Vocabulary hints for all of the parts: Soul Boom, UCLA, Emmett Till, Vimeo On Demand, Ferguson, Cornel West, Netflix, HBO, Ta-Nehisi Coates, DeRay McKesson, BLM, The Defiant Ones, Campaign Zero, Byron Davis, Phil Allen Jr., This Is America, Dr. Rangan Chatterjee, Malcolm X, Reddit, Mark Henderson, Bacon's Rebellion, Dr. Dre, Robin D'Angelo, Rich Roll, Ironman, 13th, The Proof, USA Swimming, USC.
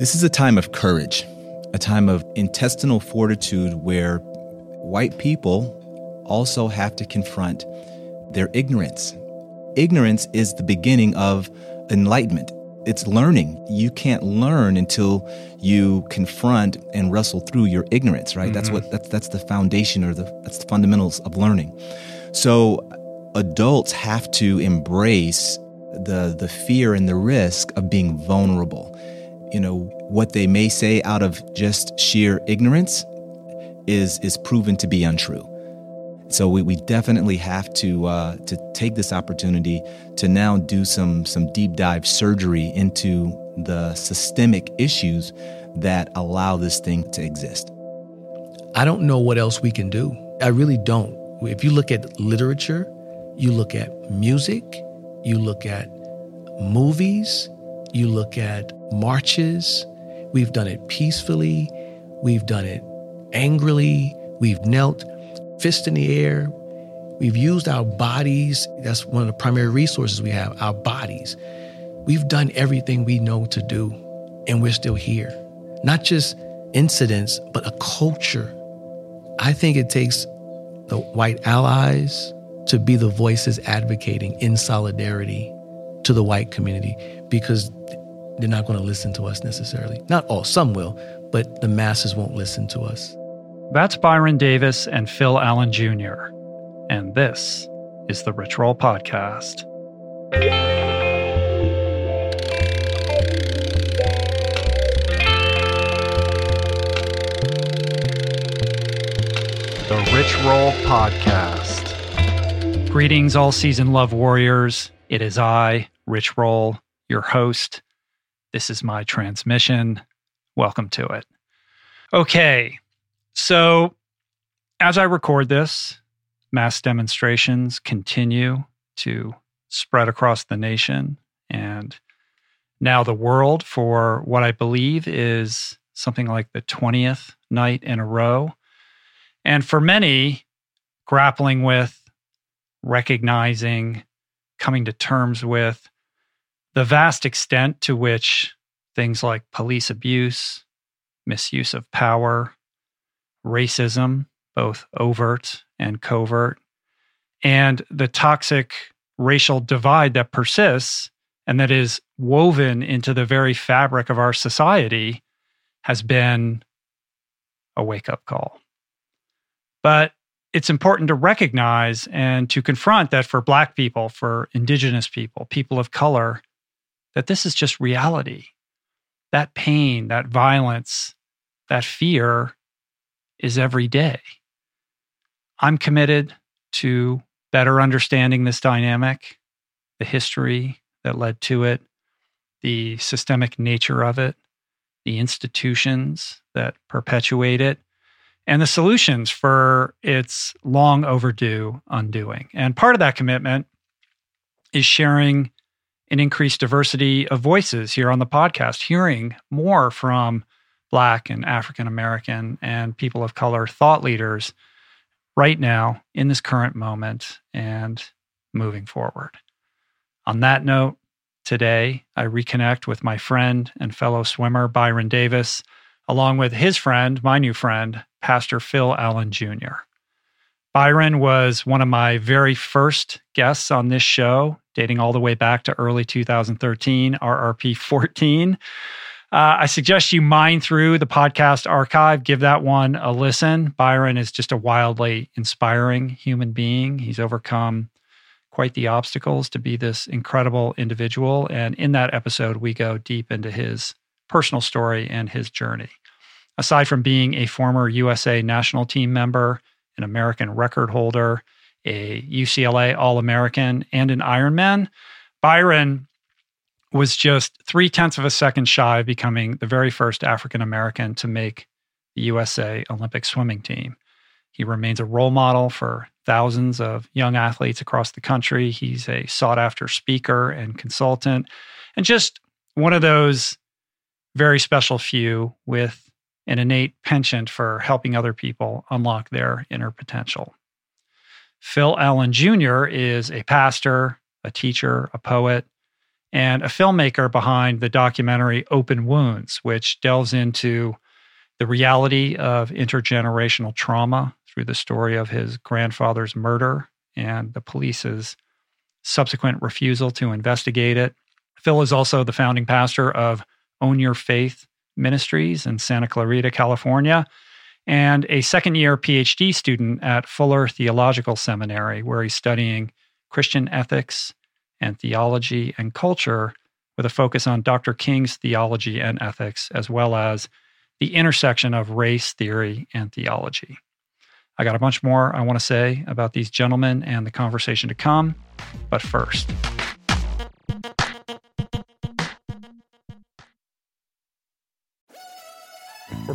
This is a time of courage, a time of intestinal fortitude where white people also have to confront their ignorance. Ignorance is the beginning of enlightenment. It's learning. You can't learn until you confront and wrestle through your ignorance, right? Mm-hmm. That's the foundation, or that's the fundamentals of learning. So adults have to embrace the fear and the risk of being vulnerable. You know, what they may say out of just sheer ignorance is proven to be untrue. So we definitely have to take this opportunity to now do some deep dive surgery into the systemic issues that allow this thing to exist. I don't know what else we can do. I really don't. If you look at literature, you look at music, you look at movies, you look at marches. We've done it peacefully. We've done it angrily. We've knelt, fist in the air. We've used our bodies. That's one of the primary resources we have, our bodies. We've done everything we know to do, and we're still here. Not just incidents, but a culture. I think it takes the white allies to be the voices advocating in solidarity to the white community, because they're not going to listen to us necessarily. Not all, some will, but the masses won't listen to us. That's Byron Davis and Phil Allen Jr., and this is the Rich Roll Podcast. The Rich Roll Podcast. Greetings, all-season love warriors. It is I, Rich Roll, your host. This is my transmission. Welcome to it. Okay. So, as I record this, mass demonstrations continue to spread across the nation and now the world for what I believe is something like the 20th night in a row. And for many, grappling with, recognizing, coming to terms with the vast extent to which things like police abuse, misuse of power, racism, both overt and covert, and the toxic racial divide that persists and that is woven into the very fabric of our society has been a wake-up call. But it's important to recognize and to confront that for Black people, for Indigenous people, people of color, that this is just reality. That pain, that violence, that fear is every day. I'm committed to better understanding this dynamic, the history that led to it, the systemic nature of it, the institutions that perpetuate it, and the solutions for its long overdue undoing. And part of that commitment is sharing an increased diversity of voices here on the podcast, hearing more from Black and African American and people of color thought leaders right now in this current moment and moving forward. On that note, today I reconnect with my friend and fellow swimmer Byron Davis, along with his friend, my new friend, Pastor Phil Allen Jr. Byron was one of my very first guests on this show, dating all the way back to early 2013, RRP 14. I suggest you mine through the podcast archive. Give that one a listen. Byron is just a wildly inspiring human being. He's overcome quite the obstacles to be this incredible individual. And in that episode, we go deep into his personal story and his journey. Aside from being a former USA national team member, an American record holder, a UCLA All-American, and an Ironman, Byron was just 0.3 seconds shy of becoming the very first African-American to make the USA Olympic swimming team. He remains a role model for thousands of young athletes across the country. He's a sought-after speaker and consultant, and just one of those very special few with an innate penchant for helping other people unlock their inner potential. Phil Allen Jr. is a pastor, a teacher, a poet, and a filmmaker behind the documentary Open Wounds, which delves into the reality of intergenerational trauma through the story of his grandfather's murder and the police's subsequent refusal to investigate it. Phil is also the founding pastor of Own Your Faith Ministries in Santa Clarita, California, and a second-year PhD student at Fuller Theological Seminary, where he's studying Christian ethics and theology and culture with a focus on Dr. King's theology and ethics, as well as the intersection of race theory and theology. I got a bunch more I want to say about these gentlemen and the conversation to come, but first. We're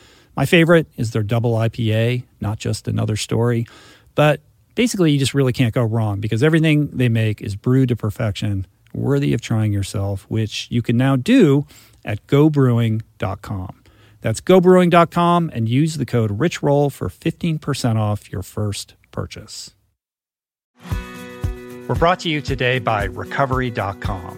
My favorite is their double IPA, Not Just Another Story. But basically, you just really can't go wrong, because everything they make is brewed to perfection, worthy of trying yourself, which you can now do at GoBrewing.com. That's GoBrewing.com, and use the code RichRoll for 15% off your first purchase. We're brought to you today by Recovery.com.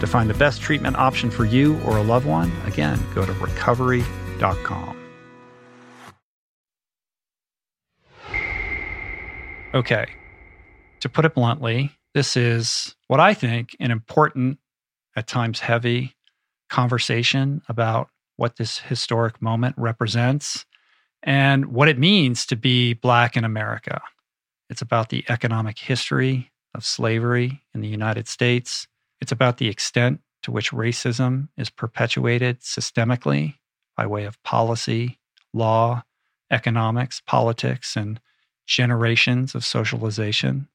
To find the best treatment option for you or a loved one, again, go to recovery.com. Okay, to put it bluntly, this is what I think an important, at times heavy, conversation about what this historic moment represents and what it means to be Black in America. It's about the economic history of slavery in the United States. It's about the extent to which racism is perpetuated systemically by way of policy, law, economics, politics, and generations of socialization.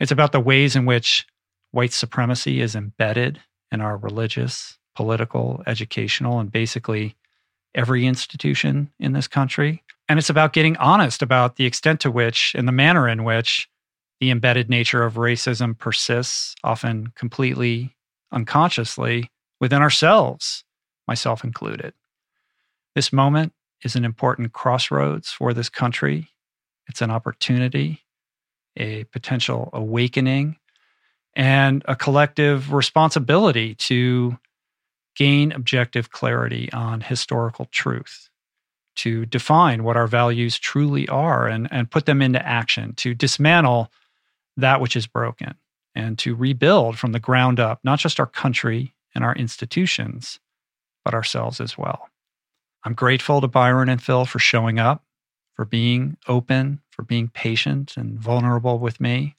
It's about the ways in which white supremacy is embedded in our religious, political, educational, and basically every institution in this country. And it's about getting honest about the extent to which and the manner in which the embedded nature of racism persists, often completely unconsciously, within ourselves, myself included. This moment is an important crossroads for this country. It's an opportunity, a potential awakening, and a collective responsibility to gain objective clarity on historical truth, to define what our values truly are and put them into action, to dismantle that which is broken, and to rebuild from the ground up, not just our country and our institutions, but ourselves as well. I'm grateful to Byron and Phil for showing up, for being open, for being patient and vulnerable with me,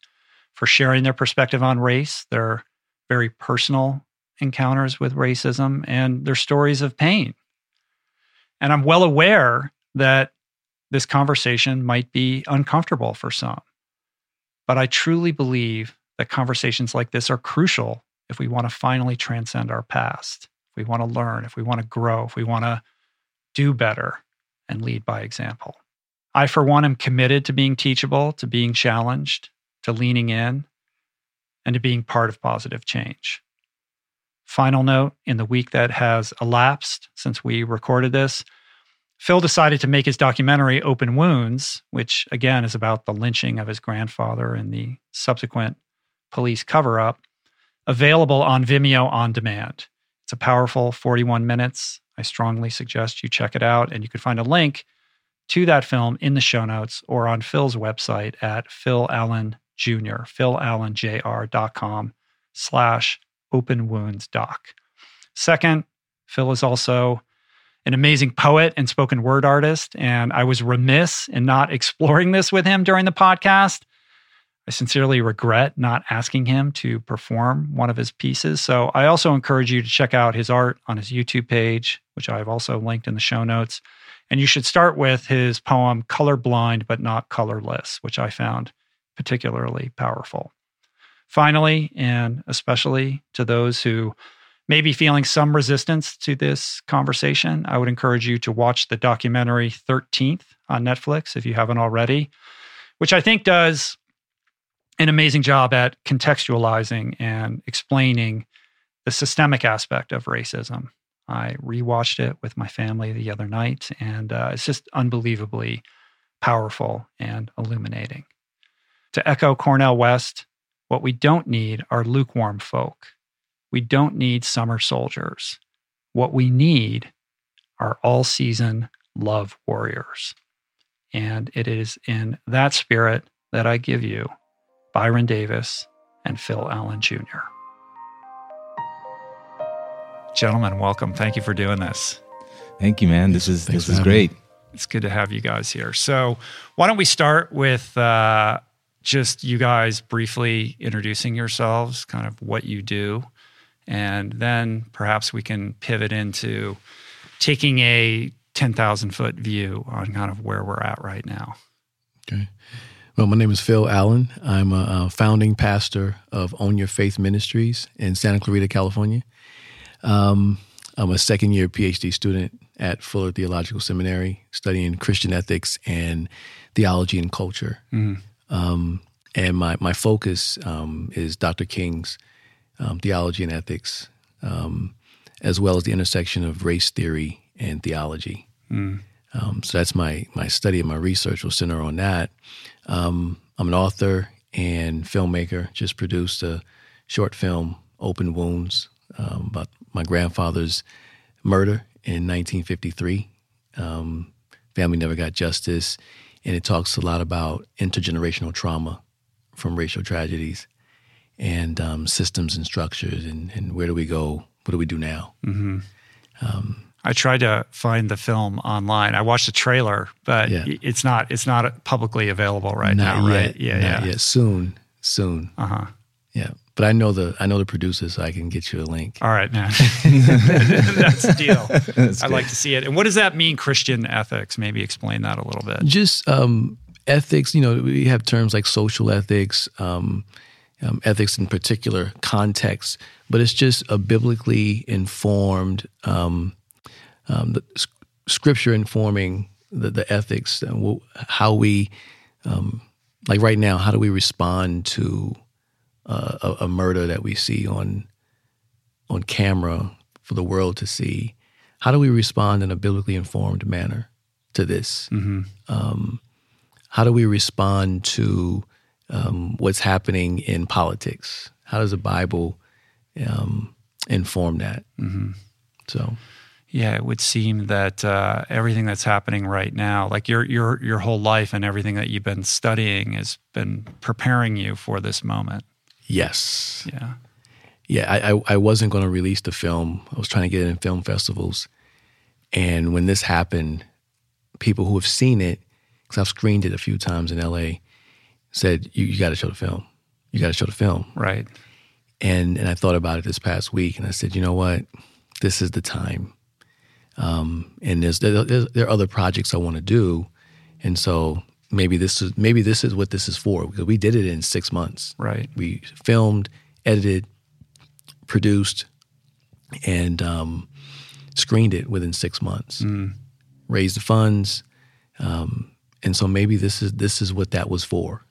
for sharing their perspective on race, their very personal encounters with racism, and their stories of pain. And I'm well aware that this conversation might be uncomfortable for some, but I truly believe that conversations like this are crucial if we want to finally transcend our past, if we want to learn, if we want to grow, if we want to do better and lead by example. I, for one, am committed to being teachable, to being challenged, to leaning in, and to being part of positive change. Final note, in the week that has elapsed since we recorded this, Phil decided to make his documentary, Open Wounds, which again is about the lynching of his grandfather and the subsequent police cover-up, available on Vimeo On Demand. It's a powerful 41 minutes. I strongly suggest you check it out, and you can find a link to that film in the show notes or on Phil's website at Phil Allen Jr., philallenjr.com/openwoundsdoc. Second, Phil is also an amazing poet and spoken word artist, and I was remiss in not exploring this with him during the podcast. I sincerely regret not asking him to perform one of his pieces, so I also encourage you to check out his art on his YouTube page, which I've also linked in the show notes. And you should start with his poem, Colorblind but Not Colorless, which I found particularly powerful. Finally, and especially to those who may be feeling some resistance to this conversation, I would encourage you to watch the documentary 13th on Netflix if you haven't already, which I think does an amazing job at contextualizing and explaining the systemic aspect of racism, I rewatched it with my family the other night, and it's just unbelievably powerful and illuminating. To echo Cornel West, what we don't need are lukewarm folk. We don't need summer soldiers. What we need are all-season love warriors. And it is in that spirit that I give you Byron Davis and Phil Allen Jr. Gentlemen, welcome. Thank you for doing this. Thank you, man. This is great. It's good to have you guys here. So why don't we start with just you guys briefly introducing yourselves, kind of what you do, and then perhaps we can pivot into taking a 10,000-foot view on kind of where we're at right now. Okay. Well, my name is Phil Allen. I'm a founding pastor of Own Your Faith Ministries in Santa Clarita, California. I'm a second-year PhD student at Fuller Theological Seminary, studying Christian ethics and theology and culture. Mm. And my focus is Dr. King's theology and ethics, as well as the intersection of race theory and theology. Mm. So that's my study, and my research will center on that. I'm an author and filmmaker, just produced a short film, Open Wounds, about my grandfather's murder in 1953. Family never got justice. And it talks a lot about intergenerational trauma from racial tragedies and systems and structures and where do we go? What do we do now? Mm-hmm. I tried to find the film online. I watched the trailer, but it's not publicly available right now, right? Not yet. Soon. Uh-huh. Yeah. But I know the producers, so I can get you a link. All right, man. That's the deal. I'd like to see it. And what does that mean, Christian ethics? Maybe explain that a little bit. Just ethics, we have terms like social ethics, ethics in particular contexts, but it's just a biblically informed, scripture informing the ethics, how we, like right now, how do we respond to a murder that we see on camera for the world to see? How do we respond in a biblically informed manner to this? Mm-hmm. How do we respond to what's happening in politics? How does the Bible inform that? Mm-hmm. So, yeah, it would seem that everything that's happening right now, like your whole life and everything that you've been studying, has been preparing you for this moment. Yes. Yeah. Yeah, I wasn't going to release the film. I was trying to get it in film festivals. And when this happened, people who have seen it, because I've screened it a few times in LA, said, you got to show the film. You got to show the film. Right. And I thought about it this past week, and I said, you know what? This is the time. And there are other projects I want to do. And so Maybe this is what this is for, because we did it in 6 months. Right. We filmed, edited, produced, and screened it within 6 months. Mm. Raised the funds, and so maybe this is what that was for.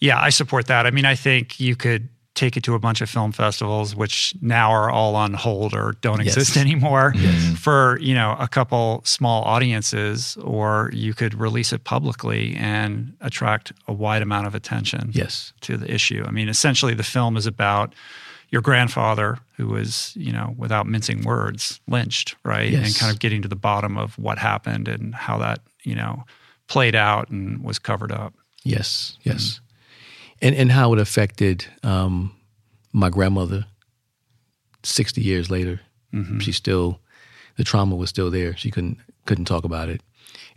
Yeah, I support that. I mean, I think you could take it to a bunch of film festivals, which now are all on hold or don't exist anymore, for a couple small audiences, or you could release it publicly and attract a wide amount of attention to the issue. I mean, essentially the film is about your grandfather who was, without mincing words, lynched, right? Yes. And kind of getting to the bottom of what happened and how that, played out and was covered up. Yes, yes. Mm-hmm. And how it affected my grandmother 60 years later. Mm-hmm. The trauma was still there. She couldn't talk about it.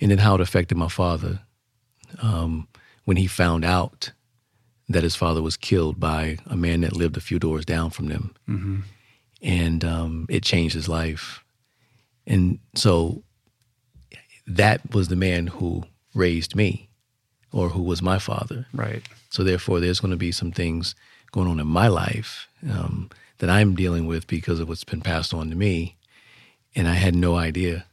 And then how it affected my father when he found out that his father was killed by a man that lived a few doors down from them. Mm-hmm. And it changed his life. And so that was the man who raised me, or who was my father. Right. So therefore, there's going to be some things going on in my life that I'm dealing with because of what's been passed on to me, and I had no idea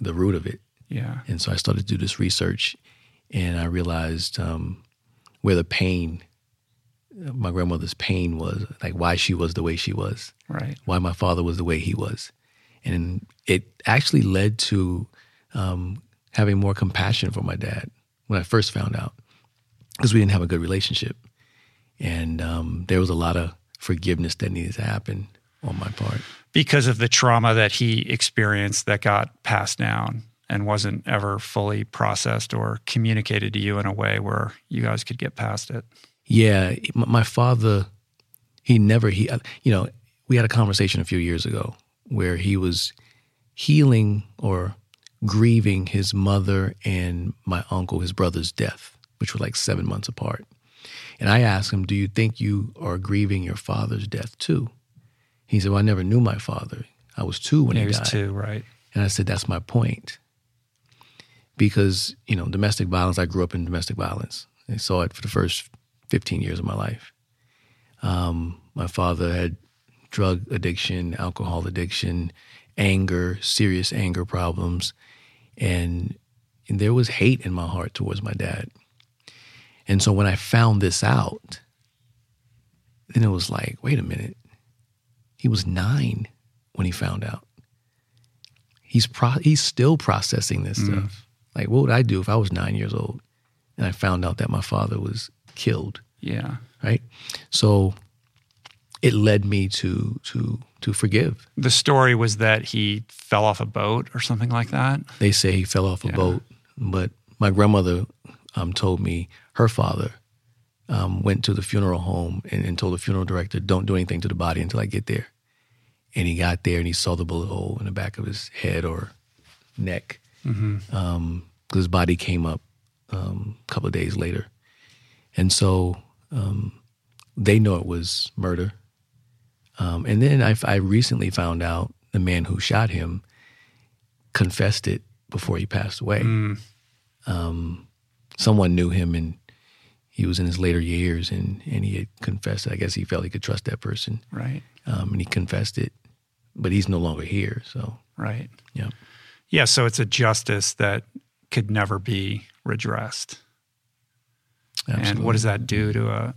the root of it. Yeah. And so I started to do this research, and I realized where the pain, my grandmother's pain was, like why she was the way she was. Right. Why my father was the way he was. And it actually led to having more compassion for my dad when I first found out, because we didn't have a good relationship. And there was a lot of forgiveness that needed to happen on my part. Because of the trauma that he experienced that got passed down and wasn't ever fully processed or communicated to you in a way where you guys could get past it. Yeah. My father, we had a conversation a few years ago where he was healing or grieving his mother and my uncle, his brother's death, which were like 7 months apart. And I asked him, do you think you are grieving your father's death too? He said, well, I never knew my father. I was two when he died. He was two, right. And I said, that's my point. Because, domestic violence, I grew up in domestic violence. I saw it for the first 15 years of my life. My father had drug addiction, alcohol addiction, anger, serious anger problems. And there was hate in my heart towards my dad. And so when I found this out, then it was like, wait a minute. He was 9 when he found out. He's still processing this stuff. Like, what would I do if I was 9 years old and I found out that my father was killed? Yeah. Right? So it led me to forgive. The story was that he fell off a boat or something like that? They say he fell off a boat. But my grandmother told me her father went to the funeral home and told the funeral director, don't do anything to the body until I get there. And he got there and he saw the bullet hole in the back of his head or neck. Mm-hmm. His body came up a couple of days later. And so they know it was murder. And then I recently found out the man who shot him confessed it before he passed away. Someone knew him and he was in his later years and he had confessed it. I guess he felt he could trust that person. Right. And he confessed it, but he's no longer here, so. Right. Yeah. Yeah, so it's a justice that could never be redressed. Absolutely. And what does that do to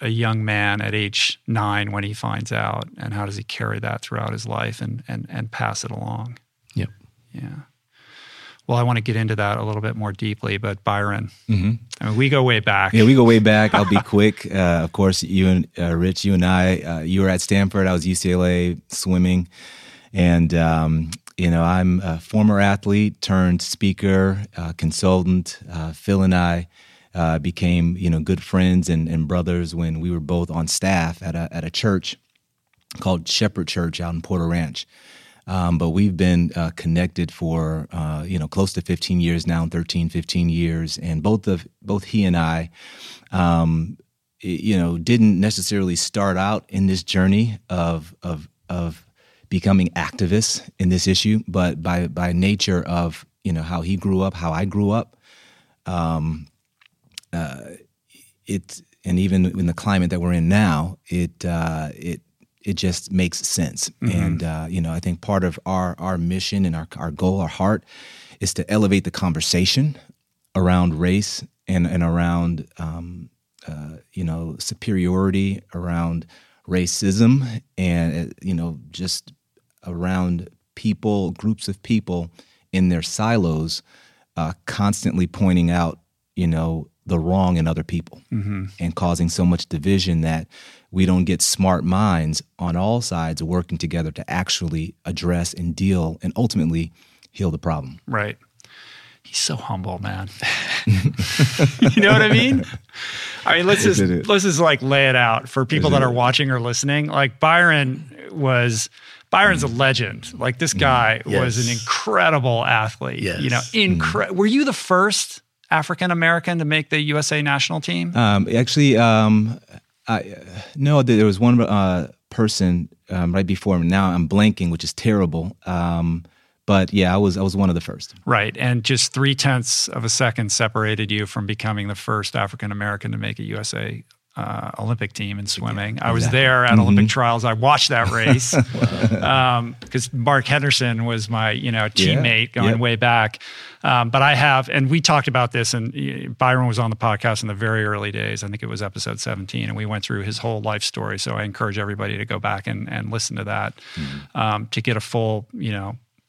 a young man at age 9 when he finds out, and how does he carry that throughout his life and pass it along? Yep. Yeah. Well, I want to get into that a little bit more deeply, but Byron, we go way back. Yeah, we go way back. I'll be quick. Of course, you and Rich, you and I, you were at Stanford. I was UCLA swimming. And, I'm a former athlete turned speaker, consultant. Phil and I became, good friends and brothers when we were both on staff at a church called Shepherd Church out in Porter Ranch. But we've been connected for, close to 15 years now, 15 years. And both he and I, didn't necessarily start out in this journey of becoming activists in this issue. But by nature of, how he grew up, how I grew up, and even in the climate that we're in now, it just makes sense. Mm-hmm. And, I think part of our mission and our goal, our heart, is to elevate the conversation around race and around, superiority, around racism, and, just around people, groups of people in their silos, constantly pointing out, the wrong in other people, and causing so much division that we don't get smart minds on all sides working together to actually address and deal and ultimately heal the problem. Right. He's so humble, man. You know what I mean? I mean, let's just like lay it out for people that are watching or listening. Like Byron's a legend. Like this guy was an incredible athlete. Yes. Were you the first African-American to make the USA national team? No, there was one person right before him. Now I'm blanking, which is terrible. But yeah, I was one of the first. Right, and just 0.3 of a second separated you from becoming the first African-American to make a USA Olympic team in swimming. Yeah, exactly. I was there at Olympic trials. I watched that race because Mark Henderson was my teammate going way back. But I have, and we talked about this, and Byron was on the podcast in the very early days. I think it was episode 17, and we went through his whole life story. So I encourage everybody to go back and listen to that to get a full,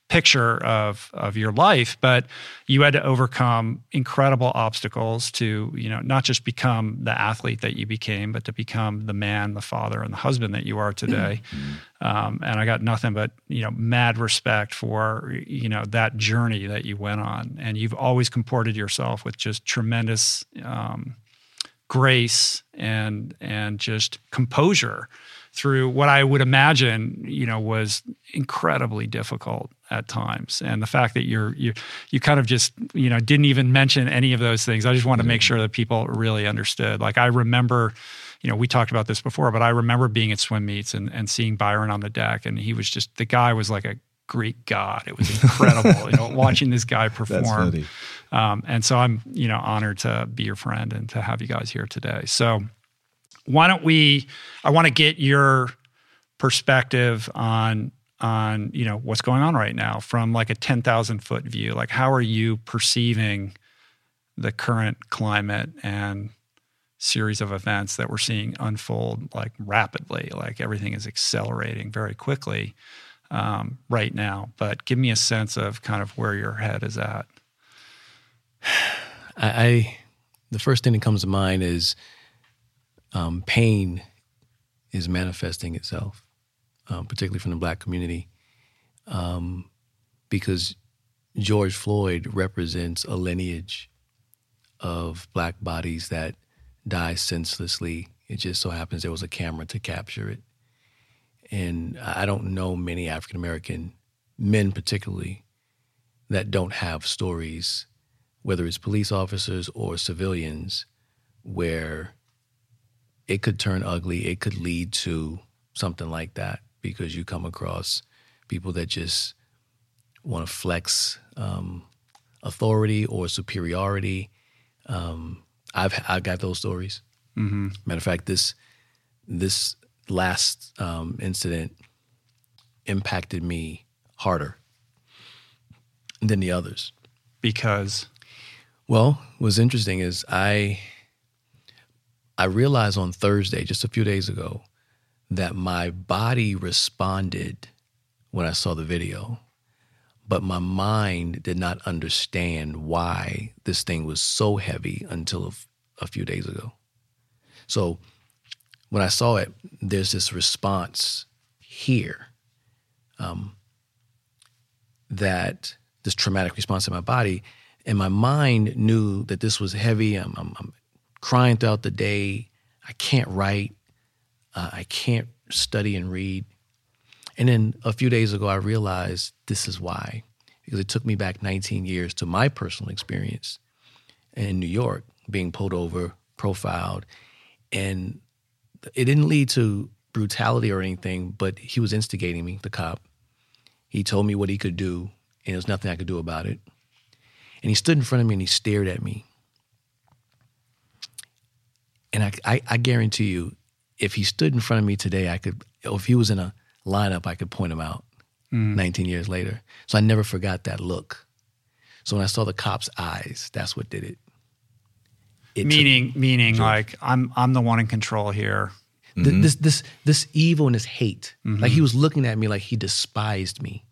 picture of your life. But you had to overcome incredible obstacles to, not just become the athlete that you became, but to become the man, the father, and the husband that you are today. And I got nothing but, mad respect for, that journey that you went on. And you've always comported yourself with just tremendous grace and just composure through what I would imagine, was incredibly difficult at times. And the fact that you kind of just, didn't even mention any of those things. I just want to make sure that people really understood. Like I remember, we talked about this before, but I remember being at swim meets and seeing Byron on the deck, and he was just, the guy was like a Greek god. It was incredible, watching this guy perform. That's funny. And so I'm, honored to be your friend and to have you guys here today. So why don't we, I want to get your perspective on what's going on right now from like a 10,000 foot view. Like how are you perceiving the current climate and series of events that we're seeing unfold like rapidly, like everything is accelerating very quickly right now. But give me a sense of kind of where your head is at. I the first thing that comes to mind is pain is manifesting itself, particularly from the Black community, because George Floyd represents a lineage of Black bodies that die senselessly. It just so happens there was a camera to capture it. And I don't know many African-American men particularly that don't have stories, whether it's police officers or civilians, where it could turn ugly. It could lead to something like that because you come across people that just want to flex authority or superiority. I've got those stories. Mm-hmm. Matter of fact, this last incident impacted me harder than the others. Because? Well, what's interesting is I realized on Thursday, just a few days ago, that my body responded when I saw the video, but my mind did not understand why this thing was so heavy until a few days ago. So when I saw it, there's this response here that this traumatic response in my body, and my mind knew that this was heavy. I'm crying throughout the day. I can't write. I can't study and read. And then a few days ago, I realized this is why, because it took me back 19 years to my personal experience in New York, being pulled over, profiled. And it didn't lead to brutality or anything, but he was instigating me, the cop. He told me what he could do, and there was nothing I could do about it. And he stood in front of me and he stared at me. And I guarantee you, if he stood in front of me today, if he was in a lineup, I could point him out 19 years later. So I never forgot that look. So when I saw the cop's eyes, that's what did it. Meaning, like I'm the one in control here. Mm-hmm. This evil and this hate. Mm-hmm. Like he was looking at me like he despised me.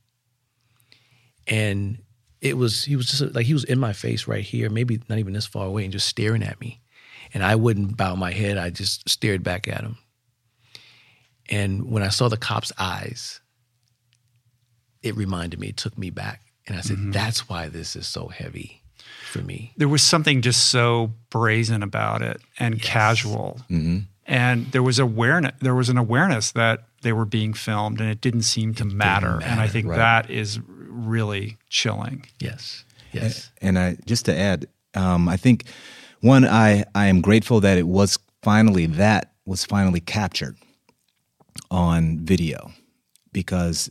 And he was just like he was in my face right here, maybe not even this far away, and just staring at me. And I wouldn't bow my head. I just stared back at him. And when I saw the cop's eyes, it reminded me, it took me back. And I said, that's why this is so heavy for me. There was something just so brazen about it and casual. Mm-hmm. And there was an awareness that they were being filmed and it didn't seem to matter. And I think that is really chilling. Yes. And I just to add, I think... One, I am grateful that it was finally captured on video, because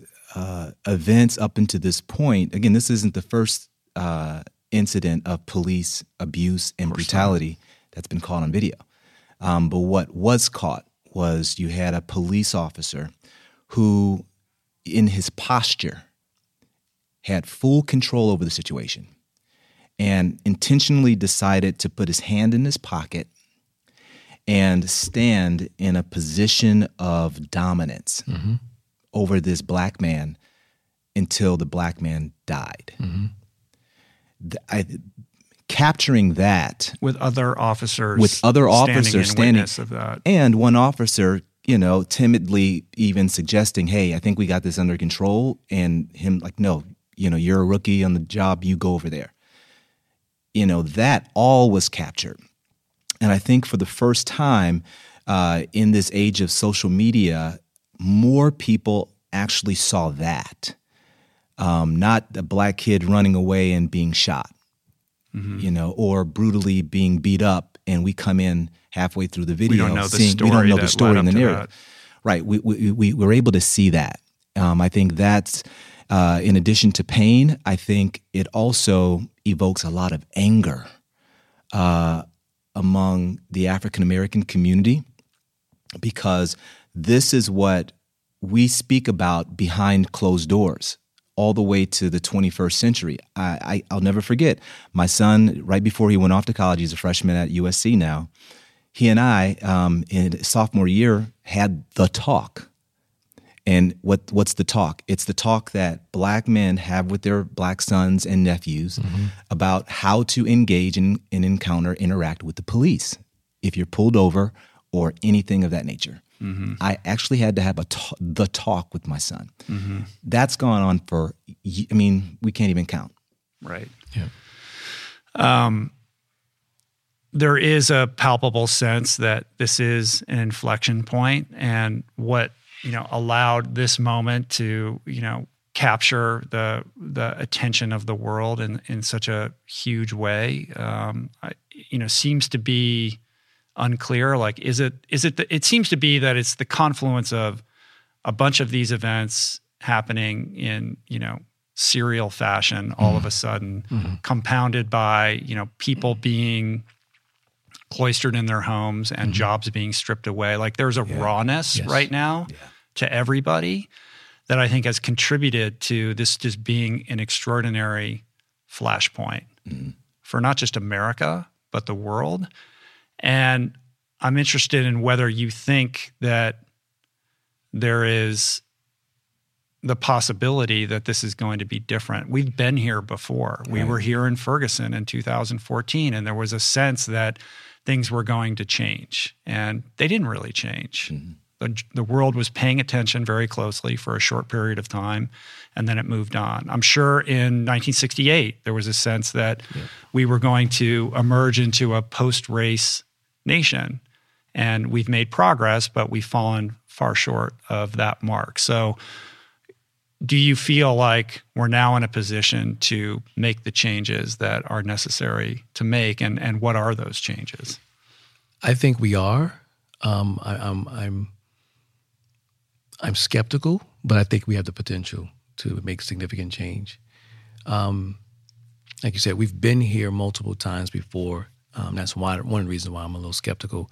events up until this point, again, this isn't the first incident of police abuse and brutality that's been caught on video. But what was caught was you had a police officer who, in his posture, had full control over the situation and intentionally decided to put his hand in his pocket and stand in a position of dominance mm-hmm. over this black man until the black man died. Mm-hmm. Capturing that with other officers standing witness of that, and one officer, timidly even suggesting, "Hey, I think we got this under control," and him like, "No, you're a rookie on the job. You go over there." That all was captured, and I think for the first time in this age of social media, more people actually saw that, not the black kid running away and being shot. Mm-hmm. Or brutally being beat up, and we come in halfway through the video. We don't know the story in the narrative. Right. We were able to see that. I think that's, in addition to pain, I think it also evokes a lot of anger among the African-American community, because this is what we speak about behind closed doors, all the way to the 21st century. I'll never forget, my son, right before he went off to college, he's a freshman at USC now, he and I, in sophomore year, had the talk. And what's the talk? It's the talk that black men have with their black sons and nephews mm-hmm. about how to engage and interact with the police if you're pulled over or anything of that nature. Mm-hmm. I actually had to have the talk with my son. Mm-hmm. That's gone on for, we can't even count. Right. Yeah. There is a palpable sense that this is an inflection point, and what, allowed this moment to, capture the attention of the world in such a huge way, seems to be unclear. Like, it seems to be that it's the confluence of a bunch of these events happening in, serial fashion all mm-hmm. of a sudden, mm-hmm. compounded by, people being cloistered in their homes and mm-hmm. jobs being stripped away. Like, there's a rawness right now to everybody that I think has contributed to this just being an extraordinary flashpoint mm-hmm. for not just America, but the world. And I'm interested in whether you think that there is the possibility that this is going to be different. We've been here before. Right. We were here in Ferguson in 2014, and there was a sense that things were going to change, and they didn't really change. Mm-hmm. The world was paying attention very closely for a short period of time, and then it moved on. I'm sure in 1968, there was a sense that we were going to emerge into a post-race nation, and we've made progress, but we've fallen far short of that mark. So do you feel like we're now in a position to make the changes that are necessary to make, and what are those changes? I think we are. I'm skeptical, but I think we have the potential to make significant change. Like you said, we've been here multiple times before. That's one reason why I'm a little skeptical.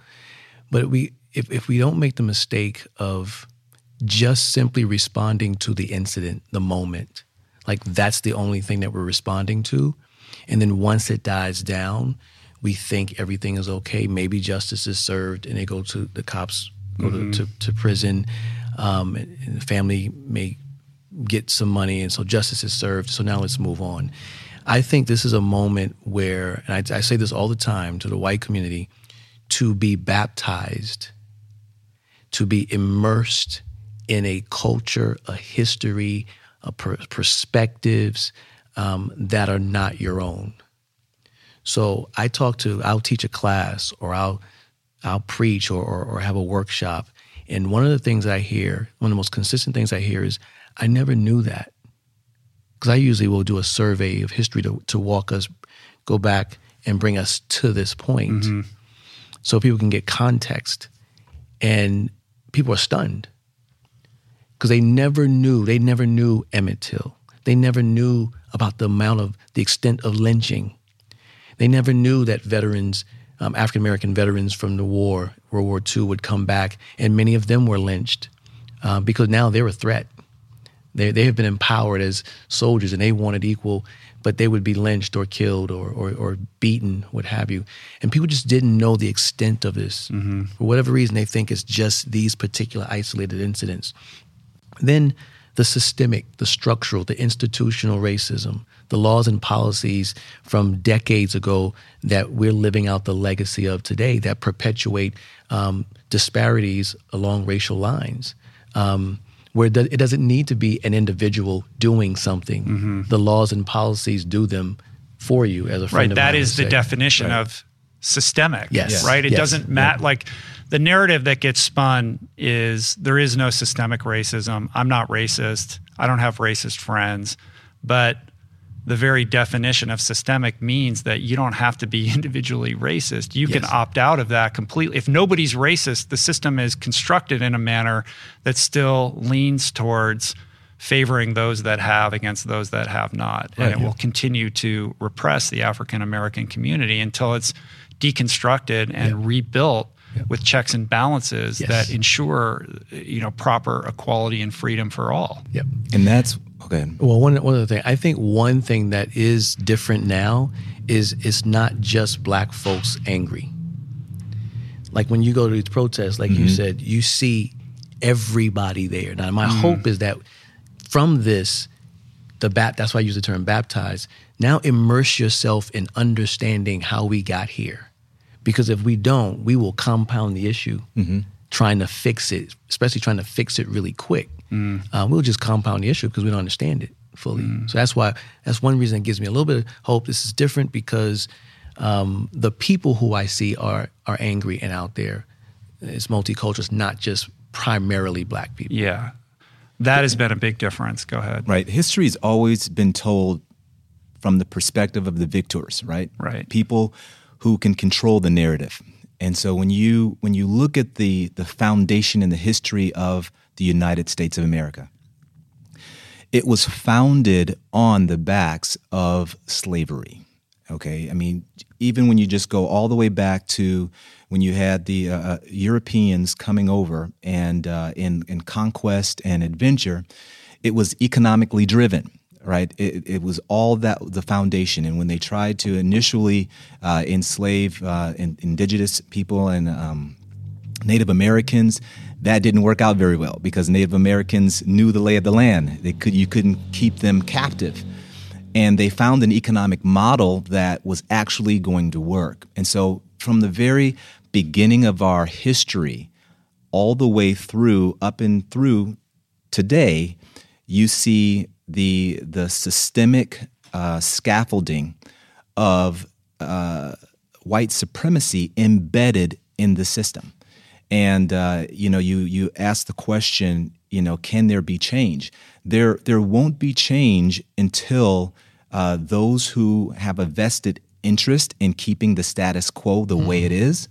But if we don't make the mistake of just simply responding to the incident, the moment, like that's the only thing that we're responding to, and then once it dies down, we think everything is okay. Maybe justice is served, and they go to the cops, go mm-hmm. to prison. And the family may get some money, and so justice is served, so now let's move on. I think this is a moment where, and I say this all the time to the white community, to be baptized, to be immersed in a culture, a history, a perspectives that are not your own. So I'll teach a class, or I'll preach, or have a workshop. And one of the most consistent things I hear is, I never knew that. Because I usually will do a survey of history to walk us, go back and bring us to this point. Mm-hmm. So people can get context. And people are stunned. Because they never knew Emmett Till. They never knew about the extent of lynching. They never knew that veterans African-American veterans from the war, World War II, would come back, and many of them were lynched because now they're a threat. They have been empowered as soldiers, and they wanted equal, but they would be lynched or killed or beaten, what have you. And people just didn't know the extent of this. Mm-hmm. For whatever reason, they think it's just these particular isolated incidents. Then the systemic, the structural, the institutional racism, the laws and policies from decades ago that we're living out the legacy of today that perpetuate disparities along racial lines, where it doesn't need to be an individual doing something. Mm-hmm. The laws and policies do them for you, as a friend of mine. Right, that is the definition of systemic, right? It doesn't matter, like the narrative that gets spun is there is no systemic racism. I'm not racist. I don't have racist friends. But the very definition of systemic means that you don't have to be individually racist. You can opt out of that completely. If nobody's racist, the system is constructed in a manner that still leans towards favoring those that have against those that have not. And it will continue to repress the African-American community until it's deconstructed and rebuilt with checks and balances that ensure, you know, proper equality and freedom for all. Yep. And that's, well, one other thing. I think one thing that is different now is it's not just black folks angry. Like when you go to these protests, like you said, you see everybody there. Now, my hope is that from this, that's why I use the term baptize, now immerse yourself in understanding how we got here. Because if we don't, we will compound the issue trying to fix it, especially trying to fix it really quick. We'll just compound the issue because we don't understand it fully. So that's why, that's one reason that gives me a little bit of hope. This is different because the people who I see are angry and out there. It's multicultural. It's not just primarily black people. Yeah. That has been a big difference. Go ahead. Right. History's always been told from the perspective of the victors, right? Right. People who can control the narrative. And so when you look at the foundation and the history of the United States of America, it was founded on the backs of slavery, okay? I mean, even when you just go all the way back to when you had the Europeans coming over and in conquest and adventure, it was economically driven. Right, it was all that the foundation, and when they tried to initially enslave indigenous people and Native Americans, that didn't work out very well because Native Americans knew the lay of the land. You couldn't keep them captive, and they found an economic model that was actually going to work. And so, from the very beginning of our history, all the way through up and through today, you see the systemic scaffolding of white supremacy embedded in the system. And you ask the question, can there be change? There won't be change until those who have a vested interest in keeping the status quo the way it is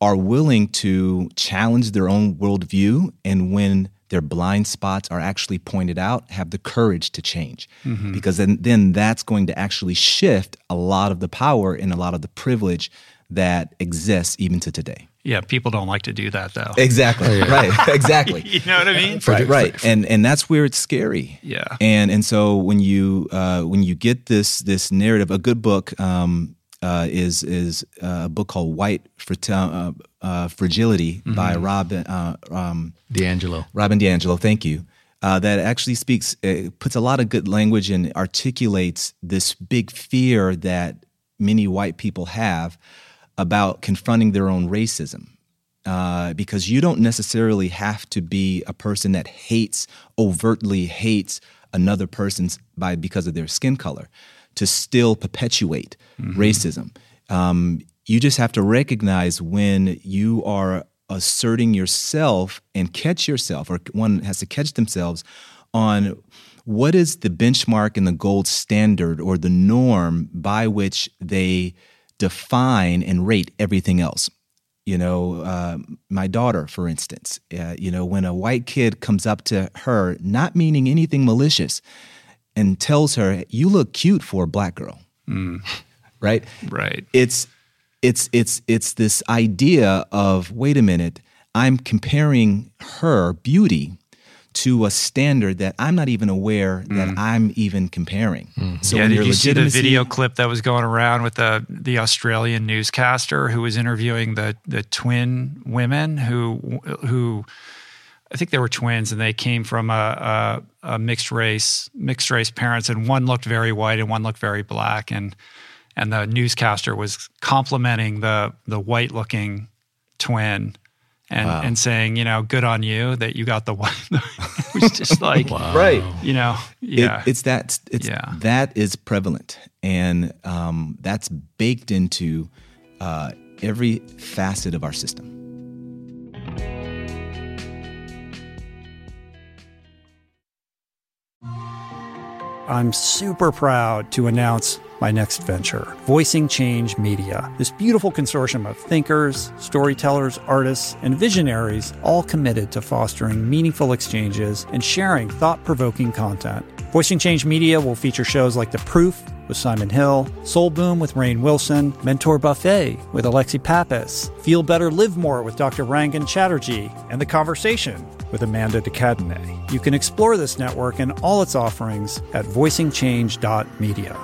are willing to challenge their own worldview, and when their blind spots are actually pointed out, have the courage to change. Mm-hmm. Because then that's going to actually shift a lot of the power and a lot of the privilege that exists even to today. Yeah, people don't like to do that, though. Exactly, right, exactly. You know what I mean? Right, and that's where it's scary. Yeah. And so when you get this narrative, a good book is a book called White Fragility by Robin D'Angelo. Robin D'Angelo, thank you. That actually puts a lot of good language and articulates this big fear that many white people have about confronting their own racism. Because you don't necessarily have to be a person that overtly hates another person because of their skin color to still perpetuate racism. You just have to recognize when you are asserting yourself and catch yourself, or one has to catch themselves on what is the benchmark and the gold standard or the norm by which they define and rate everything else. My daughter, for instance, when a white kid comes up to her, not meaning anything malicious, and tells her, "You look cute for a black girl." Right? Right. It's it's this idea of, wait a minute, I'm comparing her beauty to a standard that I'm not even aware that I'm even comparing. So yeah, did you see the video clip that was going around with the Australian newscaster who was interviewing the twin women who I think they were twins, and they came from a mixed race parents, and one looked very white and one looked very black, and the newscaster was complimenting the white looking twin. And saying, you know, good on you that you got the one. It was just like, right, you know, yeah. That is prevalent, and that's baked into every facet of our system. I'm super proud to announce my next venture, Voicing Change Media. This beautiful consortium of thinkers, storytellers, artists, and visionaries, all committed to fostering meaningful exchanges and sharing thought-provoking content. Voicing Change Media will feature shows like The Proof with Simon Hill, Soul Boom with Rainn Wilson, Mentor Buffet with Alexi Pappas, Feel Better, Live More with Dr. Rangan Chatterjee, and The Conversation with Amanda DeCadene. You can explore this network and all its offerings at voicingchange.media.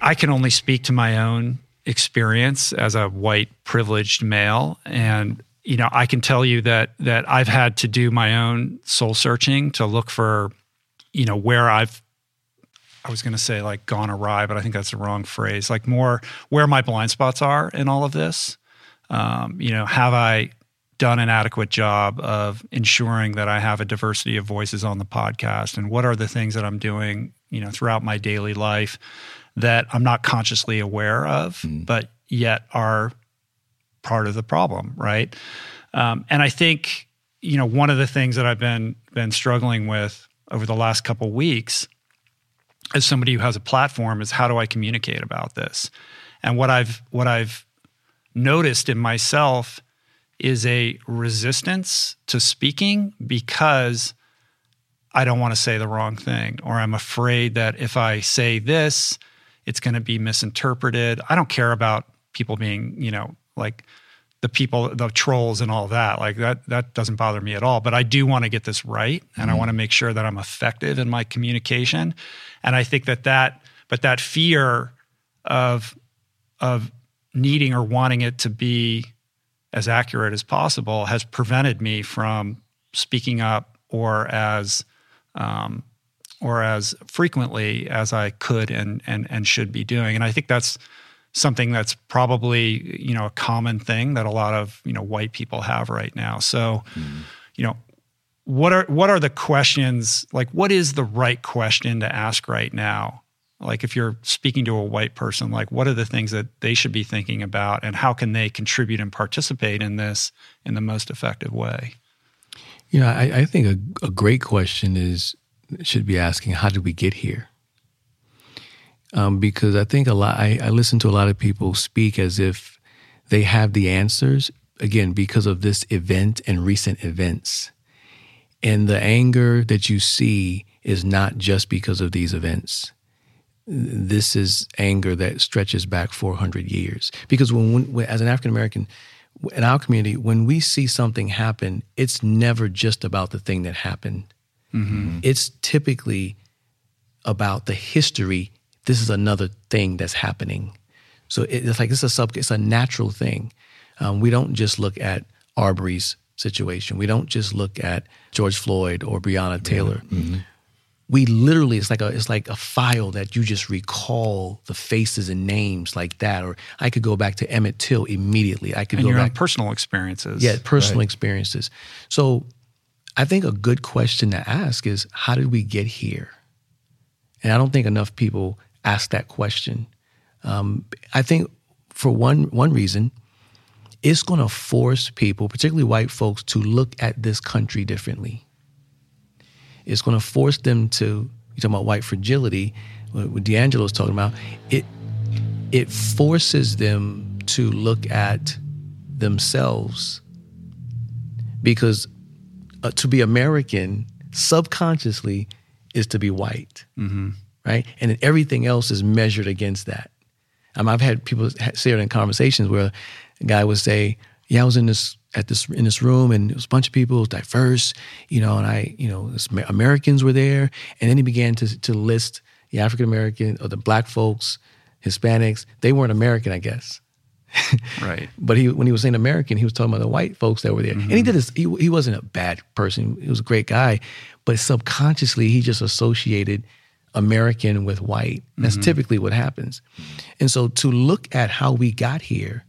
I can only speak to my own experience as a white privileged male. And, you know, I can tell you that I've had to do my own soul searching to look for, you know, where I was going to say like gone awry, but I think that's the wrong phrase, like more where my blind spots are in all of this. You know, have I done an adequate job of ensuring that I have a diversity of voices on the podcast? And what are the things that I'm doing, you know, throughout my daily life that I'm not consciously aware of, but yet are part of the problem, right? And I think, you know, one of the things that I've been struggling with over the last couple weeks as somebody who has a platform is, how do I communicate about this? And what I've noticed in myself is a resistance to speaking because I don't want to say the wrong thing, or I'm afraid that if I say this, it's going to be misinterpreted. I don't care about people being, you know, like the trolls and all that. Like that doesn't bother me at all. But I do want to get this right, and I want to make sure that I'm effective in my communication. And I think that fear of needing or wanting it to be as accurate as possible has prevented me from speaking up or as frequently as I could and should be doing. And I think that's something that's probably, you know, a common thing that a lot of, you know, white people have right now. So, you know, what are the questions, like what is the right question to ask right now? Like if you're speaking to a white person, like what are the things that they should be thinking about, and how can they contribute and participate in this in the most effective way? You know, I think a great question should be asking, how did we get here? Because I think I listen to a lot of people speak as if they have the answers, again, because of this event and recent events. And the anger that you see is not just because of these events. This is anger that stretches back 400 years. Because when as an African-American in our community, when we see something happen, it's never just about the thing that happened. Mm-hmm. It's typically about the history. This is another thing that's happening. So it's like it's a natural thing. We don't just look at Arbery's situation. We don't just look at George Floyd or Breonna Taylor. Mm-hmm. We literally, it's like a file that you just recall the faces and names like that. Or I could go back to Emmett Till immediately. I could go back. Personal experiences. Yeah, personal experiences. So I think a good question to ask is, how did we get here? And I don't think enough people ask that question. I think for one reason, it's going to force people, particularly white folks, to look at this country differently. It's going to force them to, you're talking about white fragility, what D'Angelo's talking about, it forces them to look at themselves, because to be American subconsciously is to be white, right? And then everything else is measured against that. I've had people say it in conversations where a guy would say, "Yeah, I was in this room, and it was a bunch of people, it was diverse, and Americans were there," and then he began to list the African American or the black folks, Hispanics. They weren't American, I guess. Right. But when he was saying American, he was talking about the white folks that were there. And he did this. He wasn't a bad person. He was a great guy. But subconsciously, he just associated American with white. That's typically what happens. And so to look at how we got here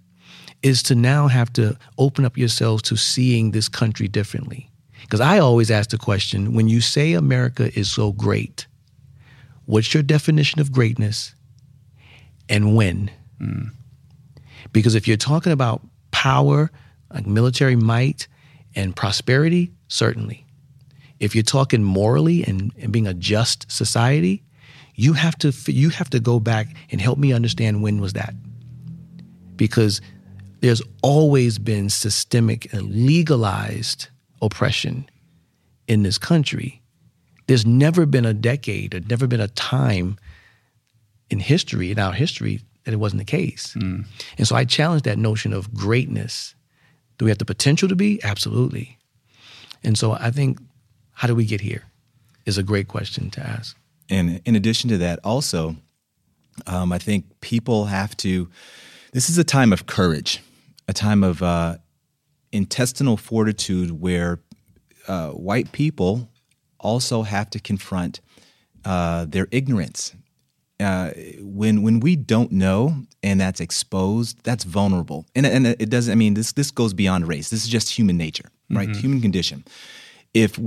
is to now have to open up yourselves to seeing this country differently. Because I always ask the question, when you say America is so great, what's your definition of greatness and when? Because if you're talking about power, like military might and prosperity, certainly. If you're talking morally and being a just society, you have to go back and help me understand when was that. Because there's always been systemic and legalized oppression in this country. There's never been a decade or never been a time in our history, that it wasn't the case. And so I challenge that notion of greatness. Do we have the potential to be? Absolutely. And so I think, how do we get here is a great question to ask. And in addition to that, also, I think people have to, this is a time of courage, a time of intestinal fortitude where white people also have to confront their ignorance. When we don't know and that's exposed, that's vulnerable. And it doesn't, this goes beyond race. This is just human nature, right? Human condition. If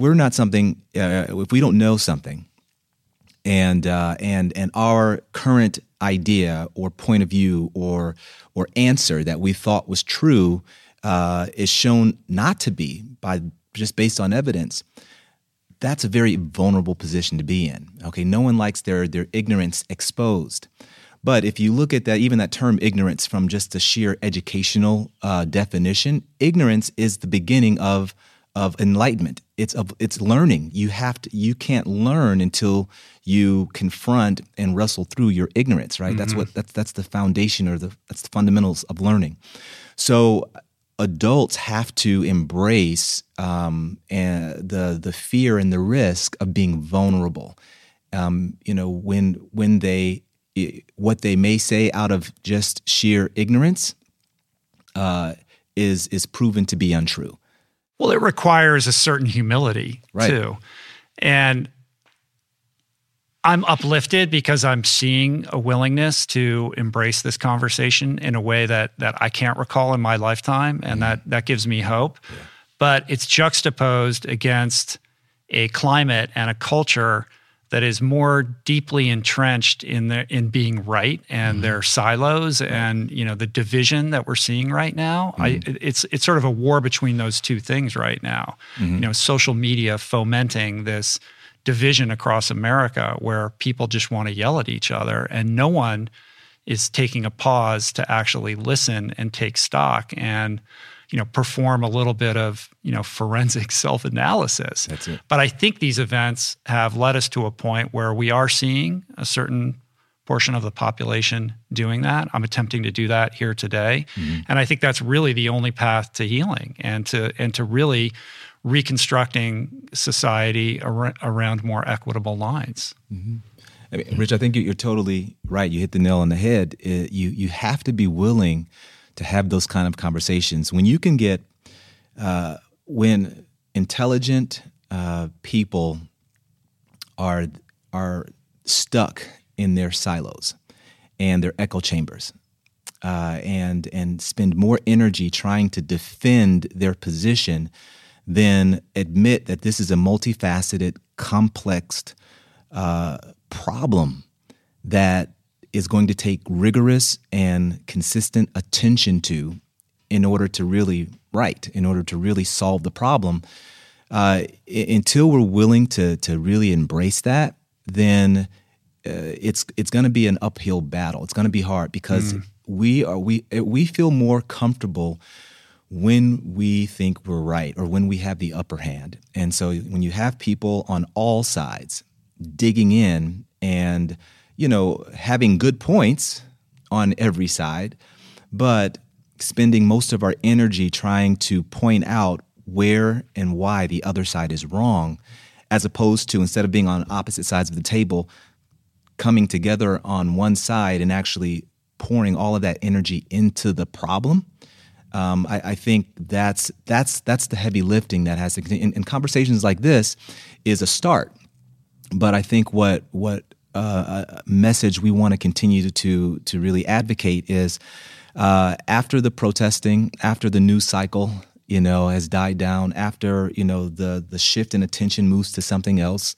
we're not something, if we don't know something and our current idea or point of view or answer that we thought was true is shown not to be by just based on evidence, that's a very vulnerable position to be in. Okay, no one likes their ignorance exposed. But if you look at that, even that term ignorance from just the sheer educational definition, ignorance is the beginning of enlightenment. It's learning. You can't learn until you confront and wrestle through your ignorance, right? That's the foundation that's the fundamentals of learning. So adults have to embrace the fear and the risk of being vulnerable. When they what they may say out of just sheer ignorance is proven to be untrue. Well, it requires a certain humility too, and I'm uplifted because I'm seeing a willingness to embrace this conversation in a way that I can't recall in my lifetime, and that gives me hope. Yeah. But it's juxtaposed against a climate and a culture that is more deeply entrenched in being right and their silos and the division that we're seeing right now. It's sort of a war between those two things right now. Social media fomenting this division across America where people just want to yell at each other and no one is taking a pause to actually listen and take stock and perform a little bit of forensic self-analysis. That's it. But I think these events have led us to a point where we are seeing a certain portion of the population doing that. I'm attempting to do that here today. And I think that's really the only path to healing and to really reconstructing society around more equitable lines. Rich, I think you're totally right. You hit the nail on the head. You have to be willing to have those kind of conversations. When you can get, when intelligent people are stuck in their silos and their echo chambers, and spend more energy trying to defend their position, then admit that this is a multifaceted, complex problem that is going to take rigorous and consistent attention to in order to really solve the problem. Until we're willing to really embrace that, then it's going to be an uphill battle. It's going to be hard because we feel more comfortable when we think we're right or when we have the upper hand. And so when you have people on all sides digging in and, you know, having good points on every side, but spending most of our energy trying to point out where and why the other side is wrong, as opposed to, instead of being on opposite sides of the table, coming together on one side and actually pouring all of that energy into the problem. I think that's the heavy lifting that has to continue. And conversations like this is a start. But I think what message we want to continue to really advocate is after the protesting, after the news cycle, you know, has died down, after, you know, the shift in attention moves to something else,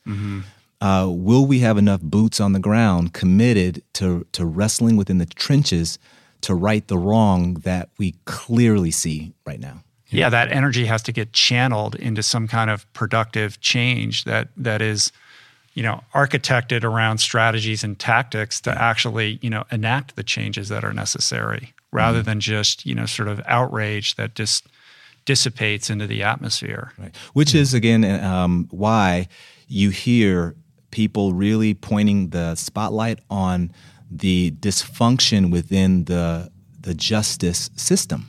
will we have enough boots on the ground committed to wrestling within the trenches to right the wrong that we clearly see right now? Yeah, that energy has to get channeled into some kind of productive change that is, you know, architected around strategies and tactics to actually, you know, enact the changes that are necessary, rather than just, you know, sort of outrage that just dissipates into the atmosphere. Right. Which is, again, why you hear people really pointing the spotlight on the dysfunction within the justice system.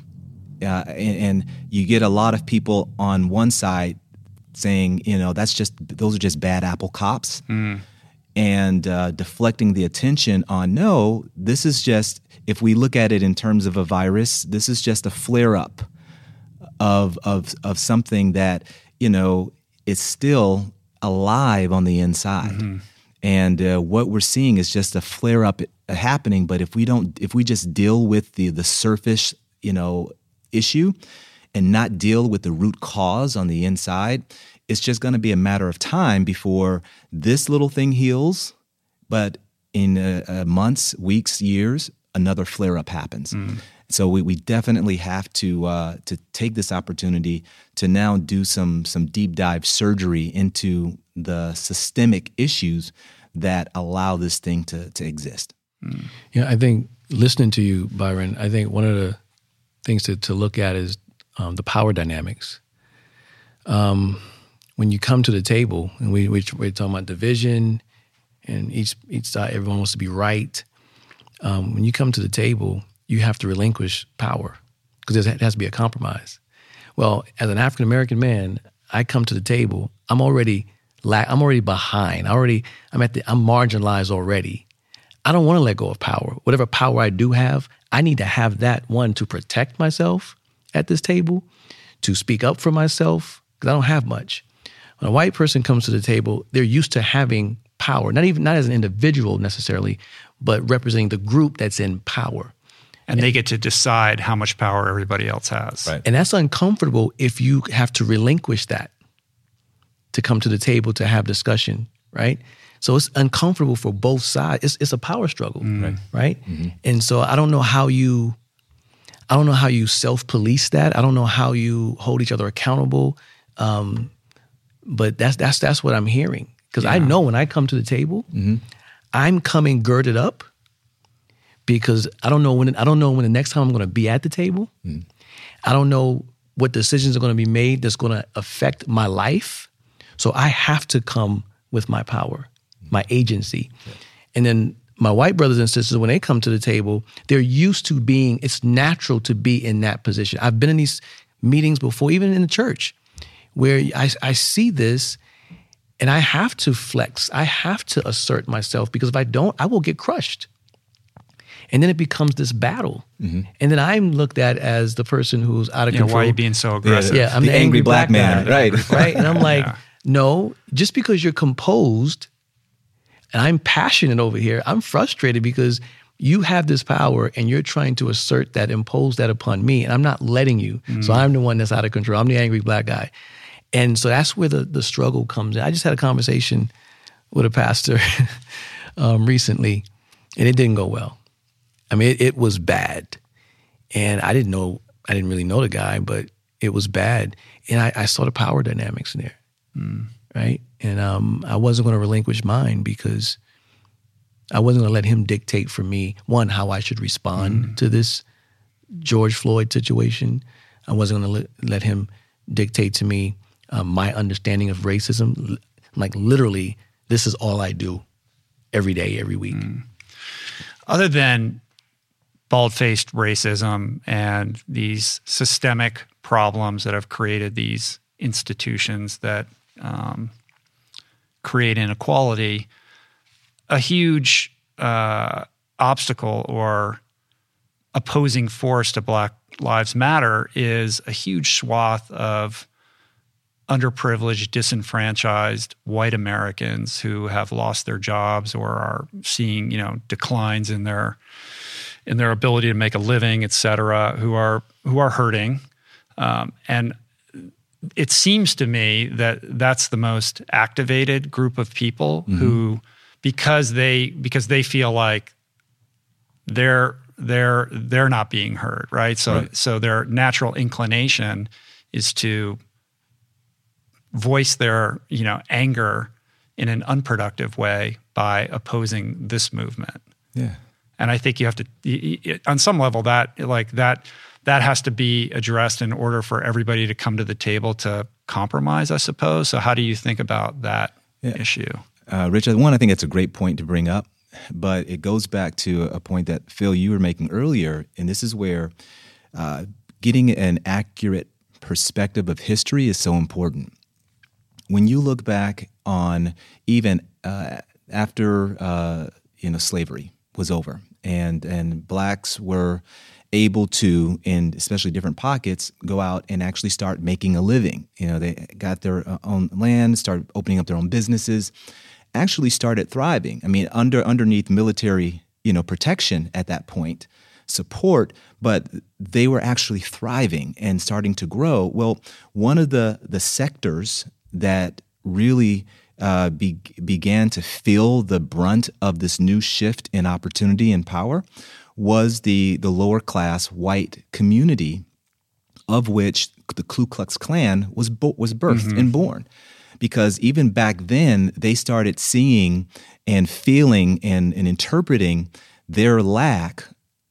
And you get a lot of people on one side saying, you know, those are just bad apple cops, and deflecting the attention on, no, this is just, if we look at it in terms of a virus, this is just a flare-up of something that, you know, is still alive on the inside. And what we're seeing is just a flare up happening. But if we just deal with the surface, you know, issue, and not deal with the root cause on the inside, it's just going to be a matter of time before this little thing heals. But in months, weeks, years, another flare up happens. So we definitely have to take this opportunity to now do some deep dive surgery into the systemic issues that allow this thing to exist. Yeah, I think listening to you, Byron, I think one of the things to look at is the power dynamics. When you come to the table, and we're talking about division, and each side, everyone wants to be right. When you come to the table, you have to relinquish power because it has to be a compromise. Well, as an African American man, I come to the table. I'm already behind. I'm marginalized already. I don't want to let go of power. Whatever power I do have, I need to have that one to protect myself at this table, to speak up for myself, because I don't have much. When a white person comes to the table, they're used to having power, not as an individual necessarily, but representing the group that's in power. And they get to decide how much power everybody else has. Right. And that's uncomfortable if you have to relinquish that to come to the table to have discussion, right? So it's uncomfortable for both sides. It's a power struggle, right? Mm-hmm. And so I don't know how you self-police that. I don't know how you hold each other accountable. But that's what I'm hearing, because I know when I come to the table, I'm coming girded up, because I don't know when the next time I'm going to be at the table. I don't know what decisions are going to be made that's going to affect my life. So I have to come with my power, my agency. Yeah. And then my white brothers and sisters, when they come to the table, they're used to being, it's natural to be in that position. I've been in these meetings before, even in the church, where I see this and I have to flex. I have to assert myself, because if I don't, I will get crushed. And then it becomes this battle. And then I'm looked at as the person who's out of control. Why are you being so aggressive? Yeah, I'm the angry black man. Right. And I'm like, no, just because you're composed and I'm passionate over here, I'm frustrated because you have this power and you're trying to assert that, impose that upon me, and I'm not letting you. So I'm the one that's out of control. I'm the angry black guy. And so that's where the struggle comes in. I just had a conversation with a pastor recently, and it didn't go well. I mean, it was bad. And I didn't really know the guy, but it was bad. And I saw the power dynamics in there. Right? And I wasn't going to relinquish mine, because I wasn't going to let him dictate for me, one, how I should respond to this George Floyd situation. I wasn't going to let him dictate to me my understanding of racism. Like literally, this is all I do every day, every week. Mm. Other than bald-faced racism and these systemic problems that have created these institutions that create inequality, a huge obstacle or opposing force to Black Lives Matter is a huge swath of underprivileged, disenfranchised white Americans who have lost their jobs or are seeing, you know, declines in their ability to make a living, et cetera, who are hurting. And it seems to me that that's the most activated group of people mm-hmm. who, because they feel like they're not being heard, right? So their natural inclination is to voice their, you know, anger in an unproductive way by opposing this movement. Yeah. And I think you have to, on some level, that has to be addressed in order for everybody to come to the table to compromise, I suppose. So how do you think about that issue? Richard, I think it's a great point to bring up, but it goes back to a point that, Phil, you were making earlier, and this is where getting an accurate perspective of history is so important. When you look back on even after slavery was over and blacks were able to, in especially different pockets, go out and actually start making a living. You know, they got their own land, started opening up their own businesses, actually started thriving. I mean, underneath military, protection at that point, support, but they were actually thriving and starting to grow. Well, one of the sectors that really began to feel the brunt of this new shift in opportunity and power was the lower class white community, of which the Ku Klux Klan was birthed mm-hmm. and born. Because even back then, they started seeing and feeling and interpreting their lack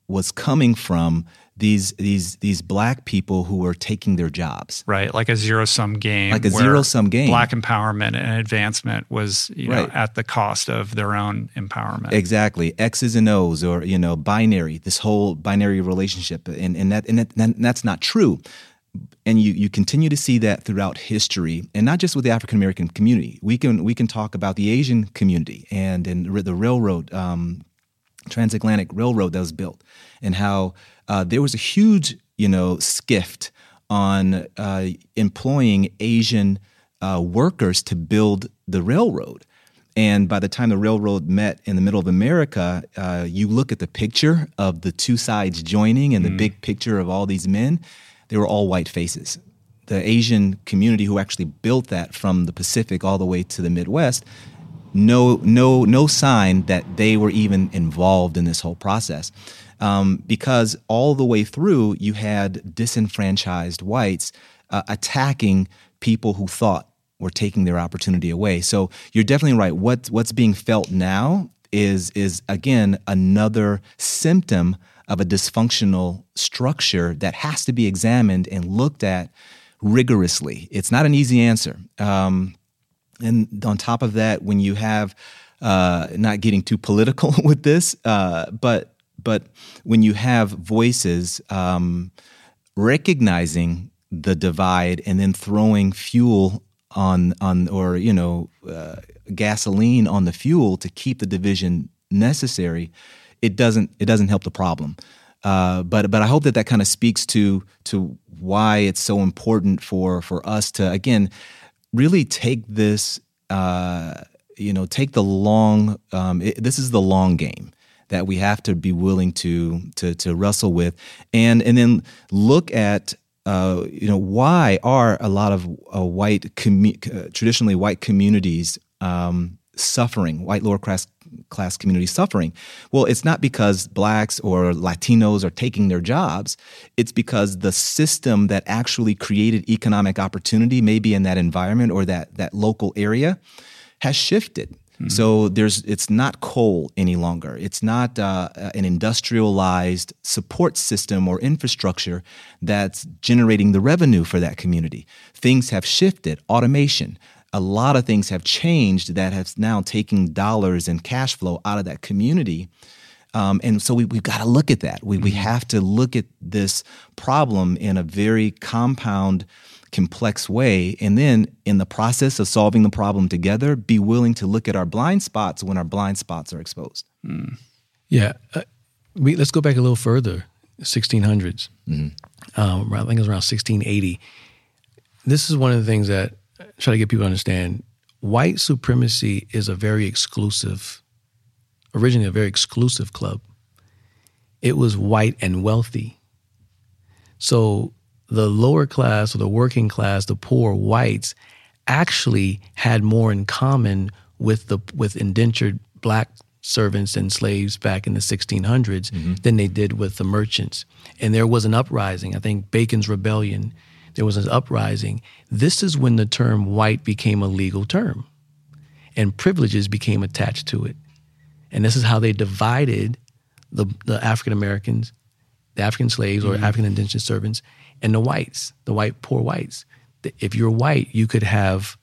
was coming from these black people who were taking their jobs. Right, like a zero-sum game. Like a zero-sum game. Black empowerment and advancement was at the cost of their own empowerment. Exactly. X's and O's or, binary, this whole binary relationship. And that's not true. And you continue to see that throughout history, and not just with the African American community. We can talk about the Asian community and the railroad, transatlantic railroad that was built, and how there was a huge, skift on employing Asian workers to build the railroad. And by the time the railroad met in the middle of America, you look at the picture of the two sides joining and the big picture of all these men, they were all white faces. The Asian community who actually built that from the Pacific all the way to the Midwest, no sign that they were even involved in this whole process. Because all the way through, you had disenfranchised whites attacking people who thought were taking their opportunity away. So you're definitely right. What's being felt now is again, another symptom of a dysfunctional structure that has to be examined and looked at rigorously. It's not an easy answer. And on top of that, when you have, not getting too political with this, but when you have voices recognizing the divide and then throwing fuel gasoline on the fuel to keep the division necessary, it doesn't help the problem. But I hope that kind of speaks to why it's so important for us to again really take this take the long this is the long game that we have to be willing to wrestle with, and then look at why are a lot of traditionally white communities suffering, white lower class communities suffering. Well, it's not because blacks or Latinos are taking their jobs. It's because the system that actually created economic opportunity, maybe in that environment or that local area, has shifted. Mm-hmm. So it's not coal any longer. It's not an industrialized support system or infrastructure that's generating the revenue for that community. Things have shifted, automation. A lot of things have changed that have now taken dollars and cash flow out of that community. And so we've got to look at that. We have to look at this problem in a very compound, complex way. And then in the process of solving the problem together, be willing to look at our blind spots when our blind spots are exposed. Mm. Yeah. Let's go back a little further, 1600s. Mm-hmm. I think it was around 1680. This is one of the things that I try to get people to understand. White supremacy is originally a very exclusive club. It was white and wealthy. So the lower class or the working class, the poor whites, actually had more in common with indentured black servants and slaves back in the 1600s mm-hmm. than they did with the merchants. And there was an uprising. I think Bacon's Rebellion, there was an uprising. This is when the term white became a legal term and privileges became attached to it. And this is how they divided the African Americans, the African slaves mm-hmm. or African indentured servants, and the whites, poor whites. If you're white, you could have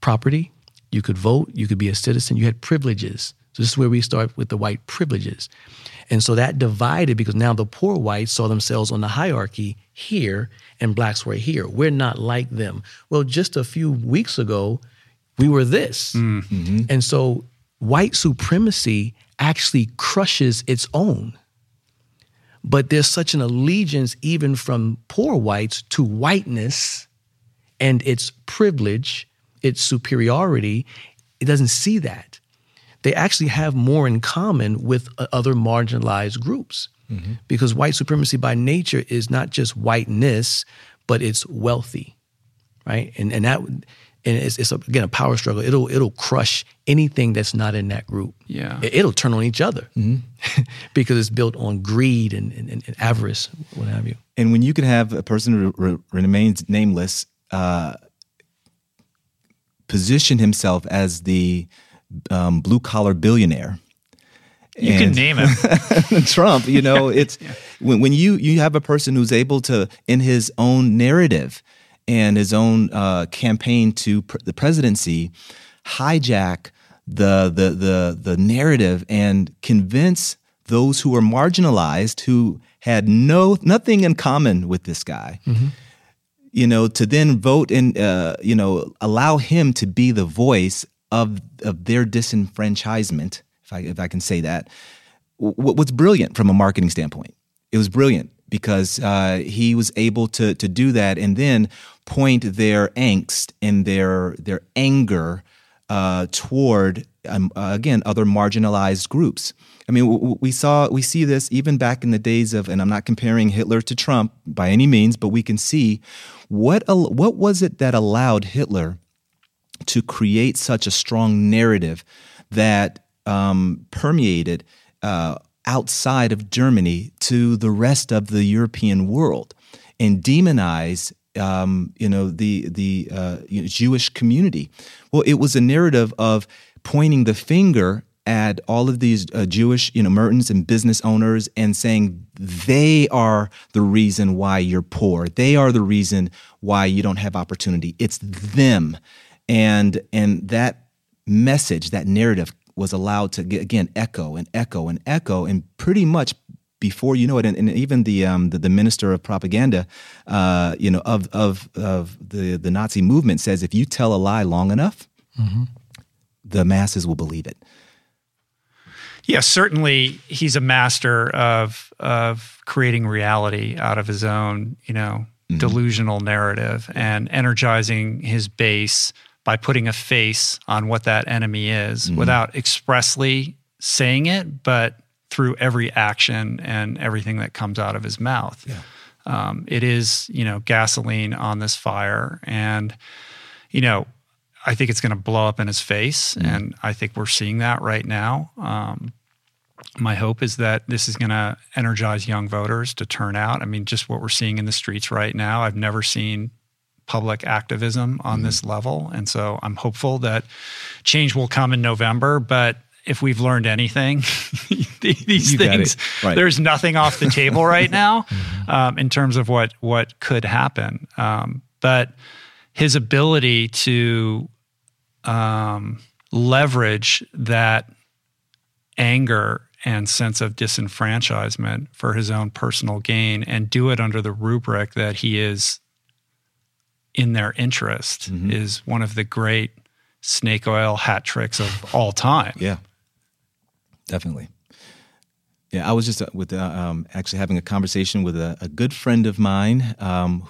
property, you could vote, you could be a citizen, you had privileges. So this is where we start with the white privileges. And so that divided because now the poor whites saw themselves on the hierarchy here and blacks were here. We're not like them. Well, just a few weeks ago, we were this. Mm-hmm. And so white supremacy actually crushes its own. But there's such an allegiance even from poor whites to whiteness and its privilege, its superiority. It doesn't see that. They actually have more in common with other marginalized groups mm-hmm. because white supremacy by nature is not just whiteness, but it's wealthy, right? And it's a power struggle. It'll crush anything that's not in that group. Yeah, it'll turn on each other mm-hmm. because it's built on greed and avarice, what have you. And when you can have a person who remains nameless position himself as the blue collar billionaire, you can name him Trump. You know, it's yeah. when you have a person who's able to in his own narrative and his own campaign to the presidency, hijack the narrative and convince those who are marginalized, who had nothing in common with this guy, mm-hmm. you know, to then vote and you know, allow him to be the voice of their disenfranchisement, if I can say that. What's brilliant from a marketing standpoint? It was brilliant because he was able to do that and then point their angst and their anger toward again other marginalized groups. I mean, we see this even back in the days of, and I'm not comparing Hitler to Trump by any means, but we can see what was it that allowed Hitler to create such a strong narrative that permeated outside of Germany to the rest of the European world and demonize the Jewish community. Well, it was a narrative of pointing the finger at all of these Jewish, you know, merchants and business owners and saying they are the reason why you're poor. They are the reason why you don't have opportunity. It's them. And that message, that narrative was allowed to, again, echo and echo and echo, and pretty much before you know it, and even the minister of propaganda, you know, of the Nazi movement says, if you tell a lie long enough, mm-hmm. the masses will believe it. Yeah, certainly he's a master of creating reality out of his own, you know, mm-hmm. delusional narrative and energizing his base by putting a face on what that enemy is mm-hmm. without expressly saying it, but through every action and everything that comes out of his mouth. Yeah. It is, you know, gasoline on this fire. And, you know, I think it's going to blow up in his face. Mm-hmm. And I think we're seeing that right now. My hope is that this is going to energize young voters to turn out. I mean, just what we're seeing in the streets right now, I've never seen public activism on this level. And so I'm hopeful that change will come in November, but if we've learned anything, these things, right. There's nothing off the table right now in terms of what could happen. But his ability to leverage that anger and sense of disenfranchisement for his own personal gain and do it under the rubric that he is in their interest is one of the great snake oil hat tricks of all time. Yeah, definitely. Yeah, I was just with actually having a conversation with a good friend of mine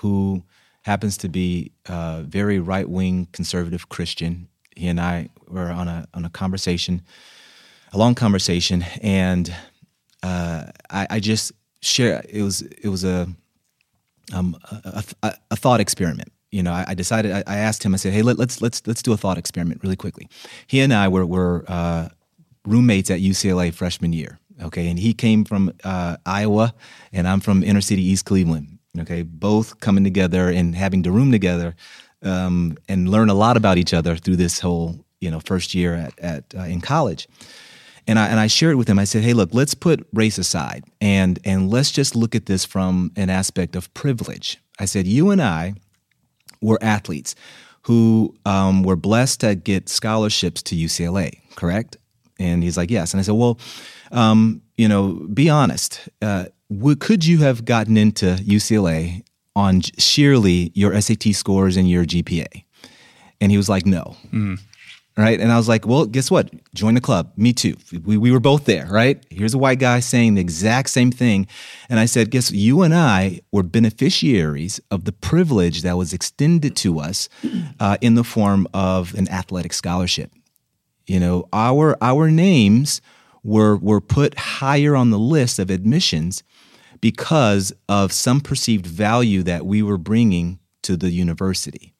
who happens to be a very right-wing conservative Christian. He and I were on a conversation, a long conversation, and I just share it was a thought experiment. You know, I decided. I asked him. I said, "Hey, let's do a thought experiment really quickly." He and I were roommates at UCLA freshman year. Okay, and he came from Iowa, and I'm from inner city East Cleveland. Okay, both coming together and having to room together, and learn a lot about each other through this whole first year at in college. And I shared with him. I said, "Hey, look, let's put race aside, and let's just look at this from an aspect of privilege." I said, "You and I were athletes who were blessed to get scholarships to UCLA, correct?" And he's like, yes. And I said, well, be honest. Could you have gotten into UCLA on sheerly your SAT scores and your GPA? And he was like, no. Right? And I was like, well, guess what? Join the club. Me too. We were both there, right? Here's a white guy saying the exact same thing. And I said, guess you and I were beneficiaries of the privilege that was extended to us in the form of an athletic scholarship. Our names were put higher on the list of admissions because of some perceived value that we were bringing to the university.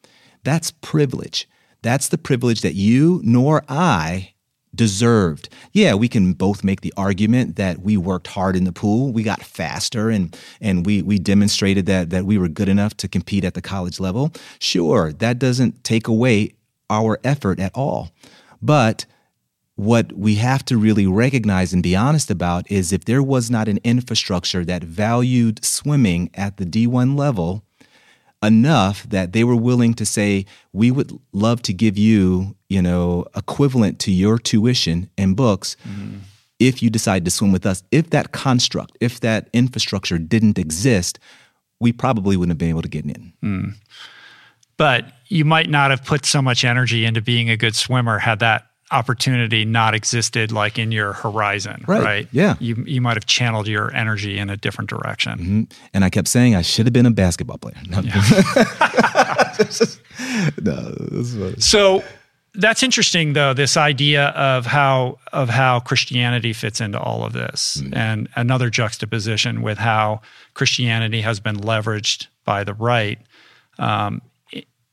That's privilege. That's the privilege that you nor I deserved. Yeah, we can both make the argument that we worked hard in the pool, we got faster, and we demonstrated that we were good enough to compete at the college level. Sure, that doesn't take away our effort at all. But what we have to really recognize and be honest about is if there was not an infrastructure that valued swimming at the D1 level enough that they were willing to say, we would love to give you, equivalent to your tuition and books if you decide to swim with us. If that construct, if that infrastructure didn't exist, we probably wouldn't have been able to get in. But you might not have put so much energy into being a good swimmer had that opportunity not existed, like in your horizon, right? Yeah. You might have channeled your energy in a different direction. And I kept saying I should have been a basketball player. No. Yeah. So that's interesting, though, this idea of how Christianity fits into all of this, and another juxtaposition with how Christianity has been leveraged by the right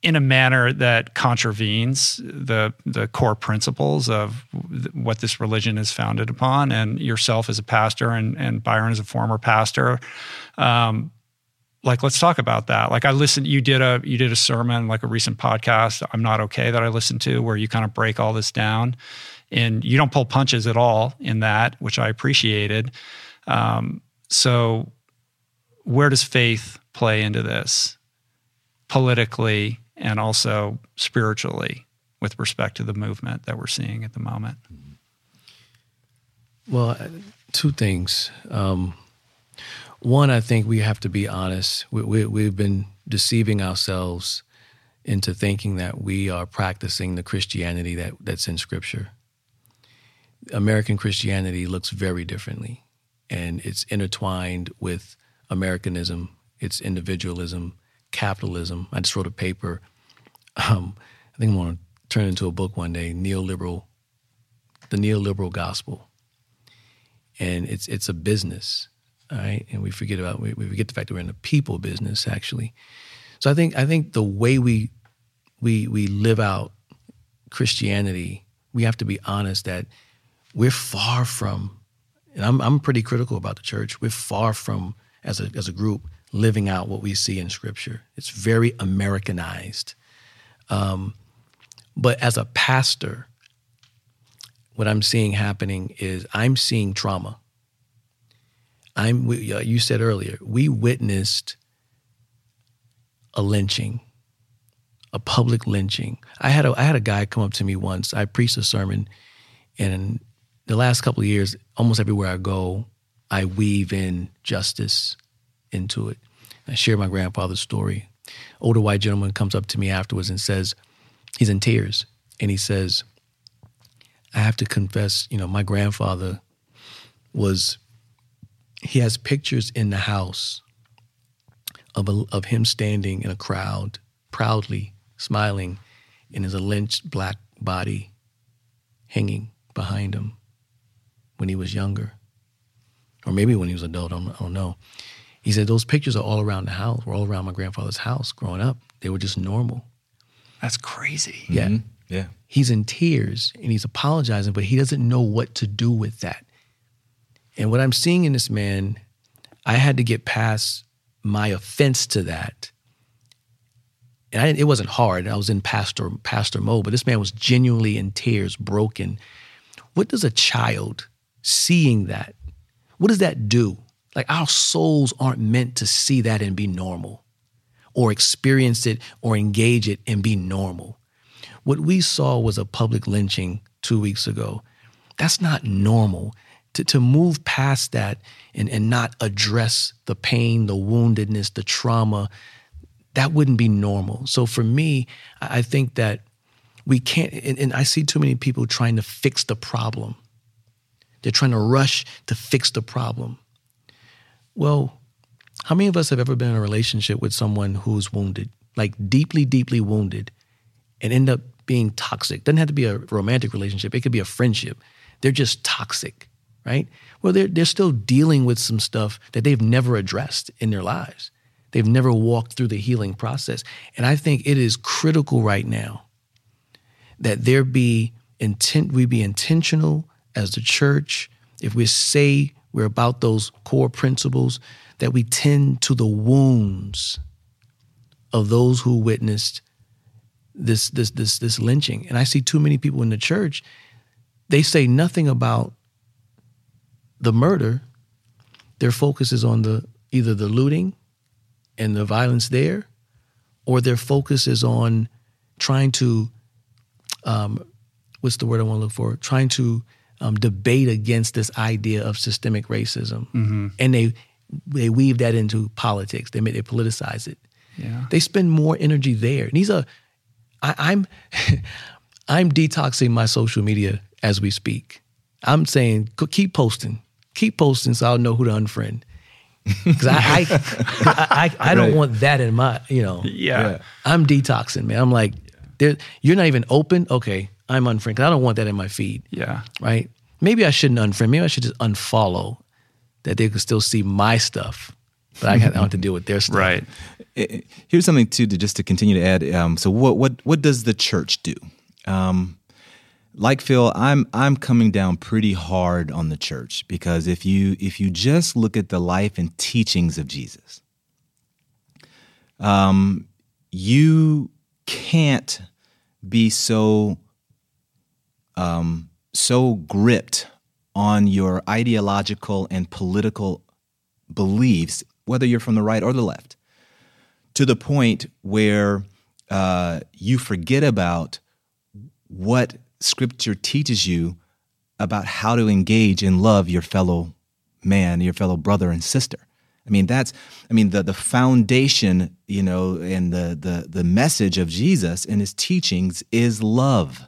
in a manner that contravenes the core principles of what this religion is founded upon. And yourself as a pastor and Byron as a former pastor, let's talk about that. Like, I listened, you did a sermon, like a recent podcast, I'm Not Okay, that I listened to, where you kind of break all this down, and you don't pull punches at all in that, which I appreciated. So where does faith play into this politically and also spiritually with respect to the movement that we're seeing at the moment? Well, two things. One, I think we have to be honest. We've been deceiving ourselves into thinking that we are practicing the Christianity that's in Scripture. American Christianity looks very differently, and it's intertwined with Americanism, it's individualism, capitalism. I just wrote a paper. I think I'm going to turn it into a book one day. The neoliberal gospel, and it's a business, all right. And we forget the fact that we're in the people business, actually. So I think the way we live out Christianity, we have to be honest that we're far from, and I'm pretty critical about the church. We're far from as a group living out what we see in Scripture. It's very Americanized. But as a pastor, what I'm seeing happening is I'm seeing trauma. You said earlier, we witnessed a lynching, a public lynching. I had a guy come up to me once. I preached a sermon, and the last couple of years, almost everywhere I go, I weave in justice into it. I share my grandfather's story. Older white gentleman comes up to me afterwards and says, he's in tears, and he says, I have to confess, my grandfather he has pictures in the house of him standing in a crowd, proudly smiling, and there's a lynched black body hanging behind him when he was younger, or maybe when he was an adult, I don't know. He said, those pictures are all around the house, were all around my grandfather's house growing up. They were just normal. That's crazy. Yeah. Mm-hmm. Yeah. He's in tears and he's apologizing, but he doesn't know what to do with that. And what I'm seeing in this man, I had to get past my offense to that. And it wasn't hard. I was in pastor mode, but this man was genuinely in tears, broken. What does a child seeing that, what does that do? Like, our souls aren't meant to see that and be normal, or experience it or engage it and be normal. What we saw was a public lynching 2 weeks ago. That's not normal. To move past that and not address the pain, the woundedness, the trauma, that wouldn't be normal. So for me, I think that we can't, and I see too many people trying to fix the problem. They're trying to rush to fix the problem. Well, how many of us have ever been in a relationship with someone who's wounded, like deeply, deeply wounded, and end up being toxic? Doesn't have to be a romantic relationship. It could be a friendship. They're just toxic, right? Well, they're still dealing with some stuff that they've never addressed in their lives. They've never walked through the healing process. And I think it is critical right now that we be intentional as the church. If we say we're about those core principles, that we tend to the wounds of those who witnessed this lynching. And I see too many people in the church, they say nothing about the murder. Their focus is on either the looting and the violence there, or their focus is on trying to, what's the word I want to look for? Trying to debate against this idea of systemic racism. Mm-hmm. And they weave that into politics. They politicize it. Yeah. They spend more energy there. And I'm detoxing my social media as we speak. I'm saying, keep posting so I'll know who to unfriend. Because I don't want that in my, Yeah. I'm detoxing, man. I'm like, you're not even open? Okay. I'm unfriend, because I don't want that in my feed. Yeah. Right? Maybe I shouldn't unfriend. Maybe I should just unfollow, that they could still see my stuff, but I don't have to deal with their stuff. Right. Here's something, too, to continue to add. So what does the church do? Like Phil, I'm coming down pretty hard on the church, because if you just look at the life and teachings of Jesus, you can't be so gripped on your ideological and political beliefs, whether you're from the right or the left, to the point where you forget about what Scripture teaches you about how to engage and love your fellow man, your fellow brother and sister. I mean, the foundation, and the message of Jesus and his teachings is love.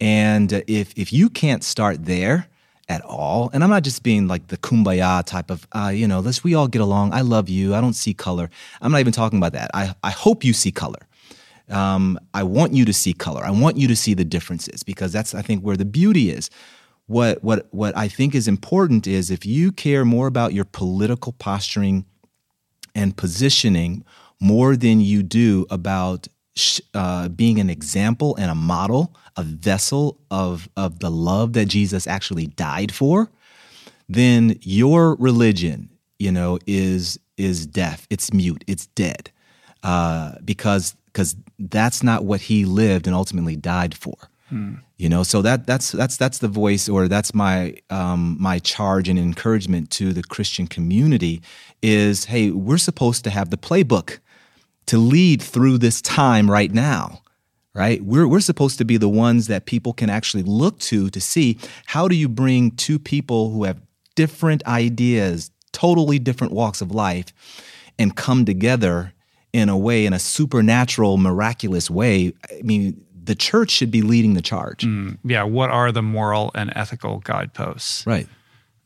And if you can't start there at all, and I'm not just being like the kumbaya type of, let's we all get along. I love you. I don't see color. I'm not even talking about that. I hope you see color. I want you to see color. I want you to see the differences, because that's, I think, where the beauty is. What I think is important is, if you care more about your political posturing and positioning more than you do about being an example and a model, a vessel of the love that Jesus actually died for, then your religion, is deaf, it's mute, it's dead, because that's not what he lived and ultimately died for. You know, so that's the voice, or that's my my charge and encouragement to the Christian community is, hey, we're supposed to have the playbook to lead through this time right now, right? We're supposed to be the ones that people can actually look to see how do you bring two people who have different ideas, totally different walks of life, and come together in a way, in a supernatural, miraculous way. I mean, the church should be leading the charge. Yeah, what are the moral and ethical guideposts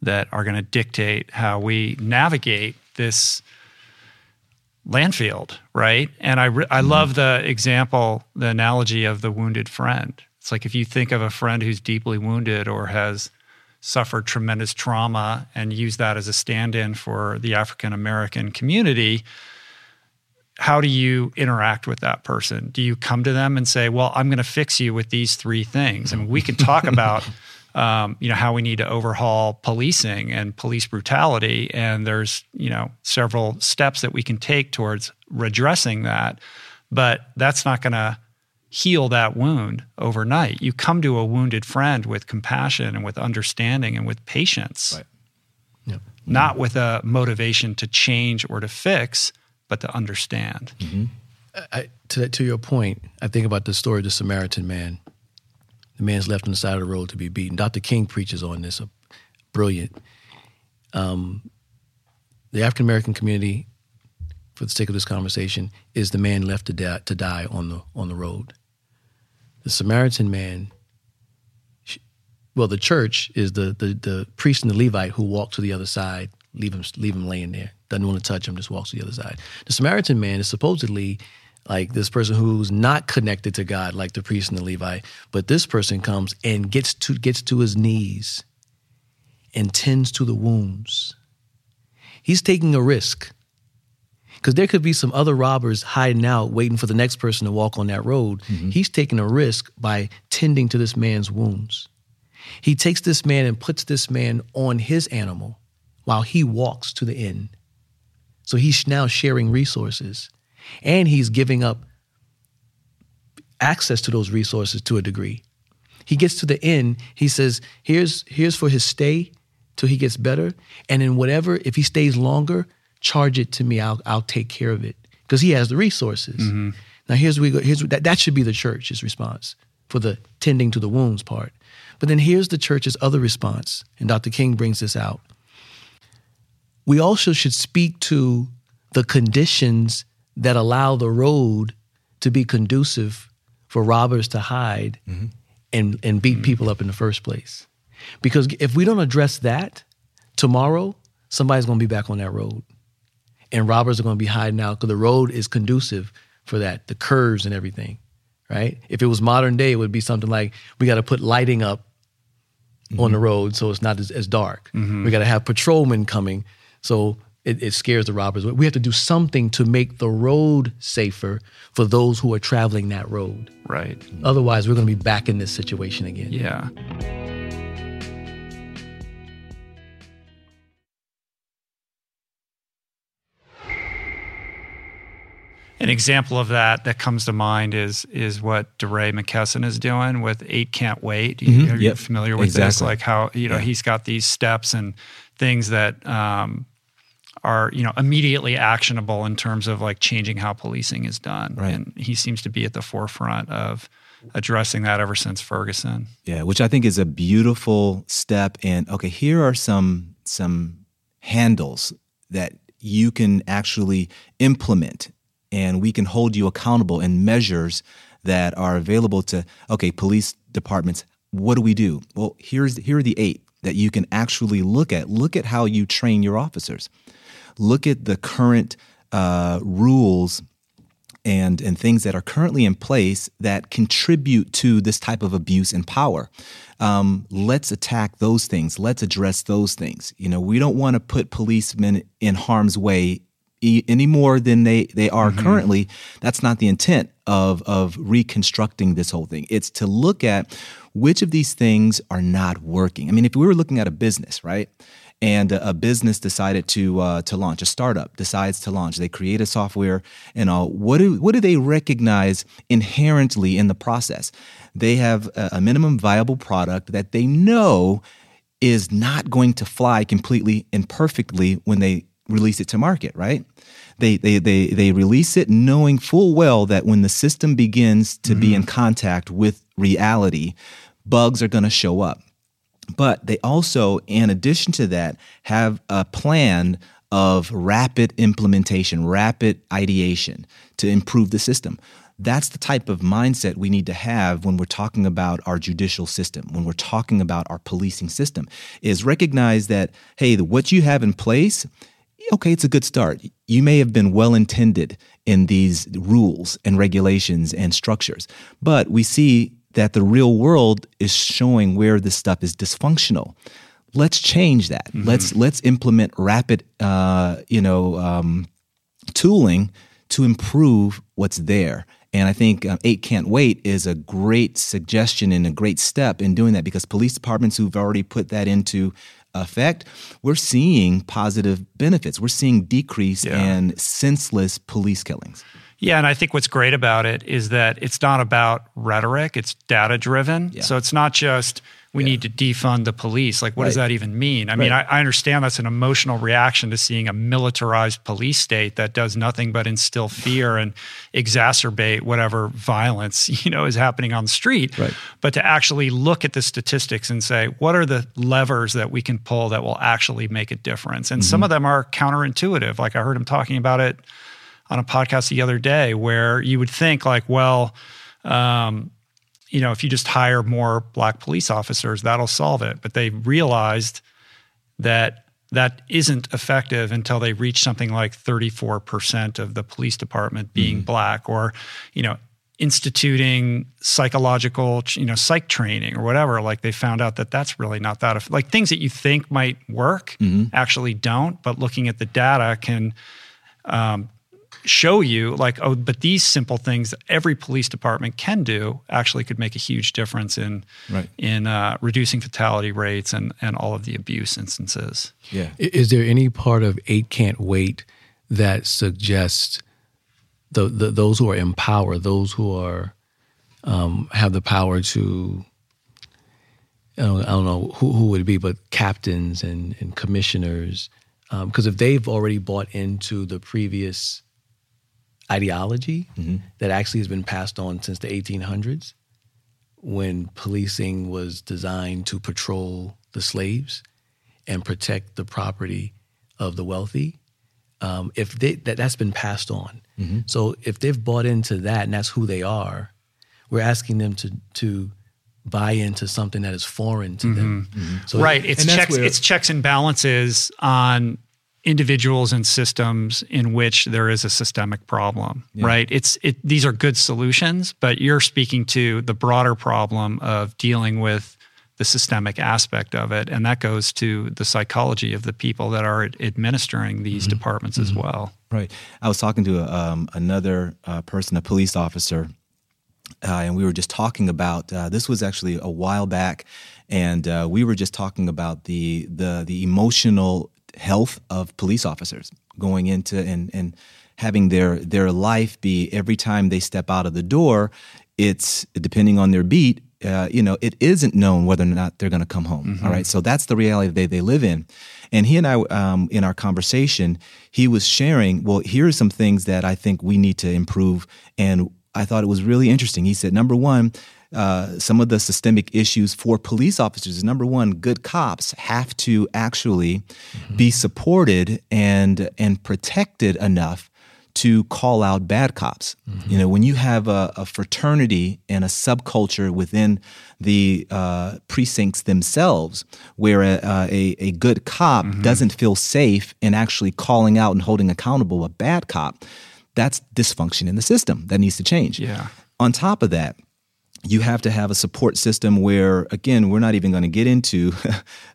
that are going to dictate how we navigate this landfield, right? And I love the analogy of the wounded friend. It's like if you think of a friend who's deeply wounded or has suffered tremendous trauma and use that as a stand-in for the African-American community, how do you interact with that person? Do you come to them and say, well, I'm going to fix you with these three things? I mean, we can talk about how we need to overhaul policing and police brutality, and there's several steps that we can take towards redressing that, but that's not going to heal that wound overnight. You come to a wounded friend with compassion and with understanding and with patience, not with a motivation to change or to fix, but to understand. To your point, I think about the story of the Samaritan man. The man's left on the side of the road to be beaten. Dr. King preaches on this, brilliant. The African-American community, for the sake of this conversation, is the man left to die on the road. The Samaritan man, the church is the priest and the Levite who walk to the other side, leave him laying there. Doesn't want to touch him, just walks to the other side. The Samaritan man is supposedly like this person who's not connected to God, like the priest and the Levite, but this person comes and gets to his knees and tends to the wounds. He's taking a risk because there could be some other robbers hiding out waiting for the next person to walk on that road. He's taking a risk by tending to this man's wounds. He takes this man and puts this man on his animal while he walks to the end. So he's now sharing resources, and he's giving up access to those resources to a degree. He gets to the end. He says, here's for his stay till he gets better. And in whatever, if he stays longer, charge it to me. I'll take care of it because he has the resources. Now here's where we go. That should be the church's response for the tending to the wounds part. But then here's the church's other response. And Dr. King brings this out. We also should speak to the conditions that allow the road to be conducive for robbers to hide and beat people up in the first place. Because if we don't address that, tomorrow, somebody's going to be back on that road. And robbers are going to be hiding out because the road is conducive for that, the curves and everything, right? If it was modern day, it would be something like, we got to put lighting up on the road so it's not as dark. We got to have patrolmen coming. So it scares the robbers. We have to do something to make the road safer for those who are traveling that road. Right. Otherwise, we're going to be back in this situation again. Yeah. An example of that comes to mind is what DeRay McKesson is doing with 8 Can't Wait. You're familiar with this? Like how he's got these steps and things that are immediately actionable in terms of like changing how policing is done. Right. And he seems to be at the forefront of addressing that ever since Ferguson. Yeah, which I think is a beautiful step. And okay, here are some handles that you can actually implement, and we can hold you accountable in measures that are available to, okay, police departments, what do we do? Well, here are the 8 that you can actually look at. Look at how you train your officers. Look at the current rules and things that are currently in place that contribute to this type of abuse and power. Let's attack those things. Let's address those things. We don't want to put policemen in harm's way any more than they are currently. That's not the intent of reconstructing this whole thing. It's to look at which of these things are not working. I mean, if we were looking at a business, right, And a business decided to launch, a startup decides to launch. They create a software and all. What do they recognize inherently in the process? They have a minimum viable product that they know is not going to fly completely and perfectly when they release it to market, right? They release it knowing full well that when the system begins to be in contact with reality, bugs are going to show up. But they also, in addition to that, have a plan of rapid implementation, rapid ideation to improve the system. That's the type of mindset we need to have when we're talking about our judicial system, when we're talking about our policing system, is recognize that, hey, what you have in place, okay, it's a good start. You may have been well-intended in these rules and regulations and structures, but we see that the real world is showing where this stuff is dysfunctional. Let's change that. Mm-hmm. Let's implement rapid, tooling to improve what's there. And I think Eight Can't Wait is a great suggestion and a great step in doing that, because police departments who've already put that into effect, we're seeing positive benefits. We're seeing decrease in senseless police killings. Yeah, and I think what's great about it is that it's not about rhetoric, it's data-driven. Yeah. So it's not just, we need to defund the police. Like, what does that even mean? I mean, I understand that's an emotional reaction to seeing a militarized police state that does nothing but instill fear and exacerbate whatever violence, is happening on the street. Right. But to actually look at the statistics and say, what are the levers that we can pull that will actually make a difference? And some of them are counterintuitive. Like, I heard him talking about it on a podcast the other day, where you would think like, well, if you just hire more Black police officers, that'll solve it. But they realized that that isn't effective until they reach something like 34% of the police department being Black, or, instituting psychological, psych training or whatever. Like, they found out that that's really not that, like, things that you think might work actually don't, but looking at the data can, show you like, oh, but these simple things that every police department can do actually could make a huge difference in reducing fatality rates and all of the abuse instances. Yeah. Is there any part of Eight Can't Wait that suggests those who are in power, those who are have the power to, I don't know who would it be, but captains and commissioners, because if they've already bought into the previous ideology that actually has been passed on since the 1800s, when policing was designed to patrol the slaves and protect the property of the wealthy. If they, that's been passed on. So if they've bought into that and that's who they are, we're asking them to buy into something that is foreign to them. So it's checks and balances on individuals and systems in which there is a systemic problem, right? These are good solutions, but you're speaking to the broader problem of dealing with the systemic aspect of it. And that goes to the psychology of the people that are administering these departments as well. Right. I was talking to another person, a police officer, and we were just talking about, this was actually a while back, and we were just talking about the emotional health of police officers going into and having their life be, every time they step out of the door, it's depending on their beat, it isn't known whether or not they're going to come home. All right. So that's the reality they live in. And he and I, in our conversation, he was sharing, well, here are some things that I think we need to improve. And I thought it was really interesting. He said, number one, some of the systemic issues for police officers is, number one, good cops have to actually be supported and protected enough to call out bad cops. When you have a fraternity and a subculture within the precincts themselves, where a good cop doesn't feel safe in actually calling out and holding accountable a bad cop, that's dysfunction in the system that needs to change. Yeah. On top of that, you have to have a support system where, again, we're not even going to get into,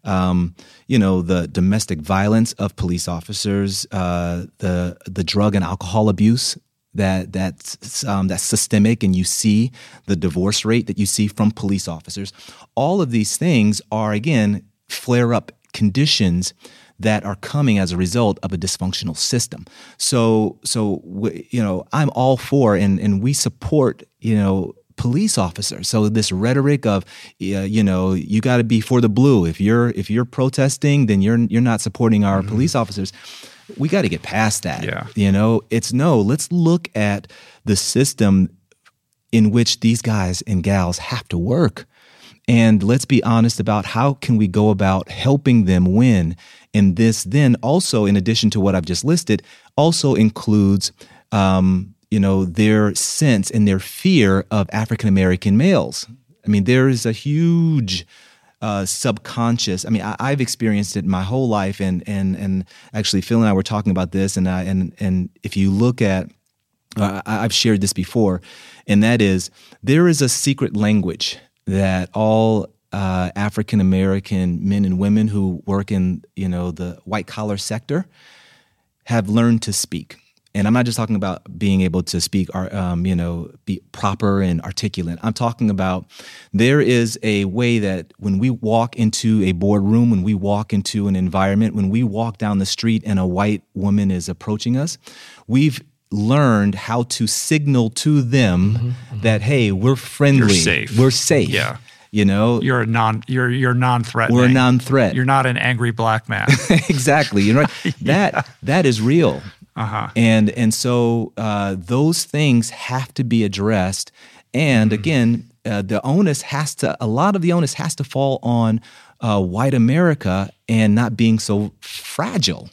the domestic violence of police officers, the drug and alcohol abuse that's systemic, and you see the divorce rate that you see from police officers. All of these things are, again, flare up conditions that are coming as a result of a dysfunctional system. So I'm all for, and we support, police officers. So this rhetoric of, you got to be for the blue. If you're protesting, then you're not supporting our police officers. We got to get past that. Yeah. Let's look at the system in which these guys and gals have to work. And let's be honest about how can we go about helping them win. And this then also, in addition to what I've just listed, also includes their sense and their fear of African-American males. I mean, there is a huge subconscious. I mean, I've experienced it my whole life. And actually, Phil and I were talking about this. And if you look at, I've shared this before, and that is there is a secret language that all African-American men and women who work in, the white-collar sector have learned to speak. And I'm not just talking about being able to speak, be proper and articulate. I'm talking about there is a way that when we walk into a boardroom, when we walk into an environment, when we walk down the street and a white woman is approaching us, we've learned how to signal to them that, hey, we're friendly. You're safe. We're safe. Yeah. You're non-threatening. We're a non-threat. You're not an angry black man. Exactly. That is real. Uh-huh. And so those things have to be addressed. And again, a lot of the onus has to fall on white America and not being so fragile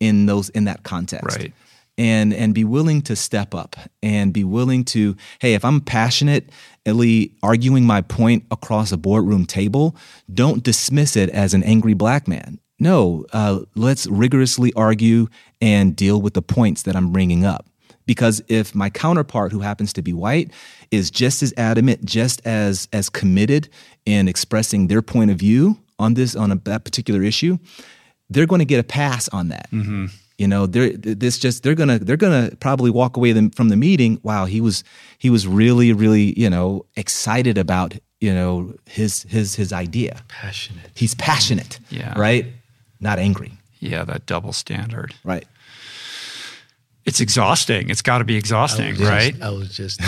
in that context. Right. And be willing to step up and be willing to, hey, if I'm passionately arguing my point across a boardroom table, don't dismiss it as an angry black man. No, let's rigorously argue and deal with the points that I'm bringing up. Because if my counterpart, who happens to be white, is just as adamant, just as committed in expressing their point of view on that particular issue, they're going to get a pass on that. Mm-hmm. They're gonna probably walk away from the meeting. Wow, he was really, really, excited about, his idea. Passionate. He's passionate. Yeah. Right? Not angry. Yeah, that double standard. Right. It's exhausting. It's got to be exhausting, right? I was just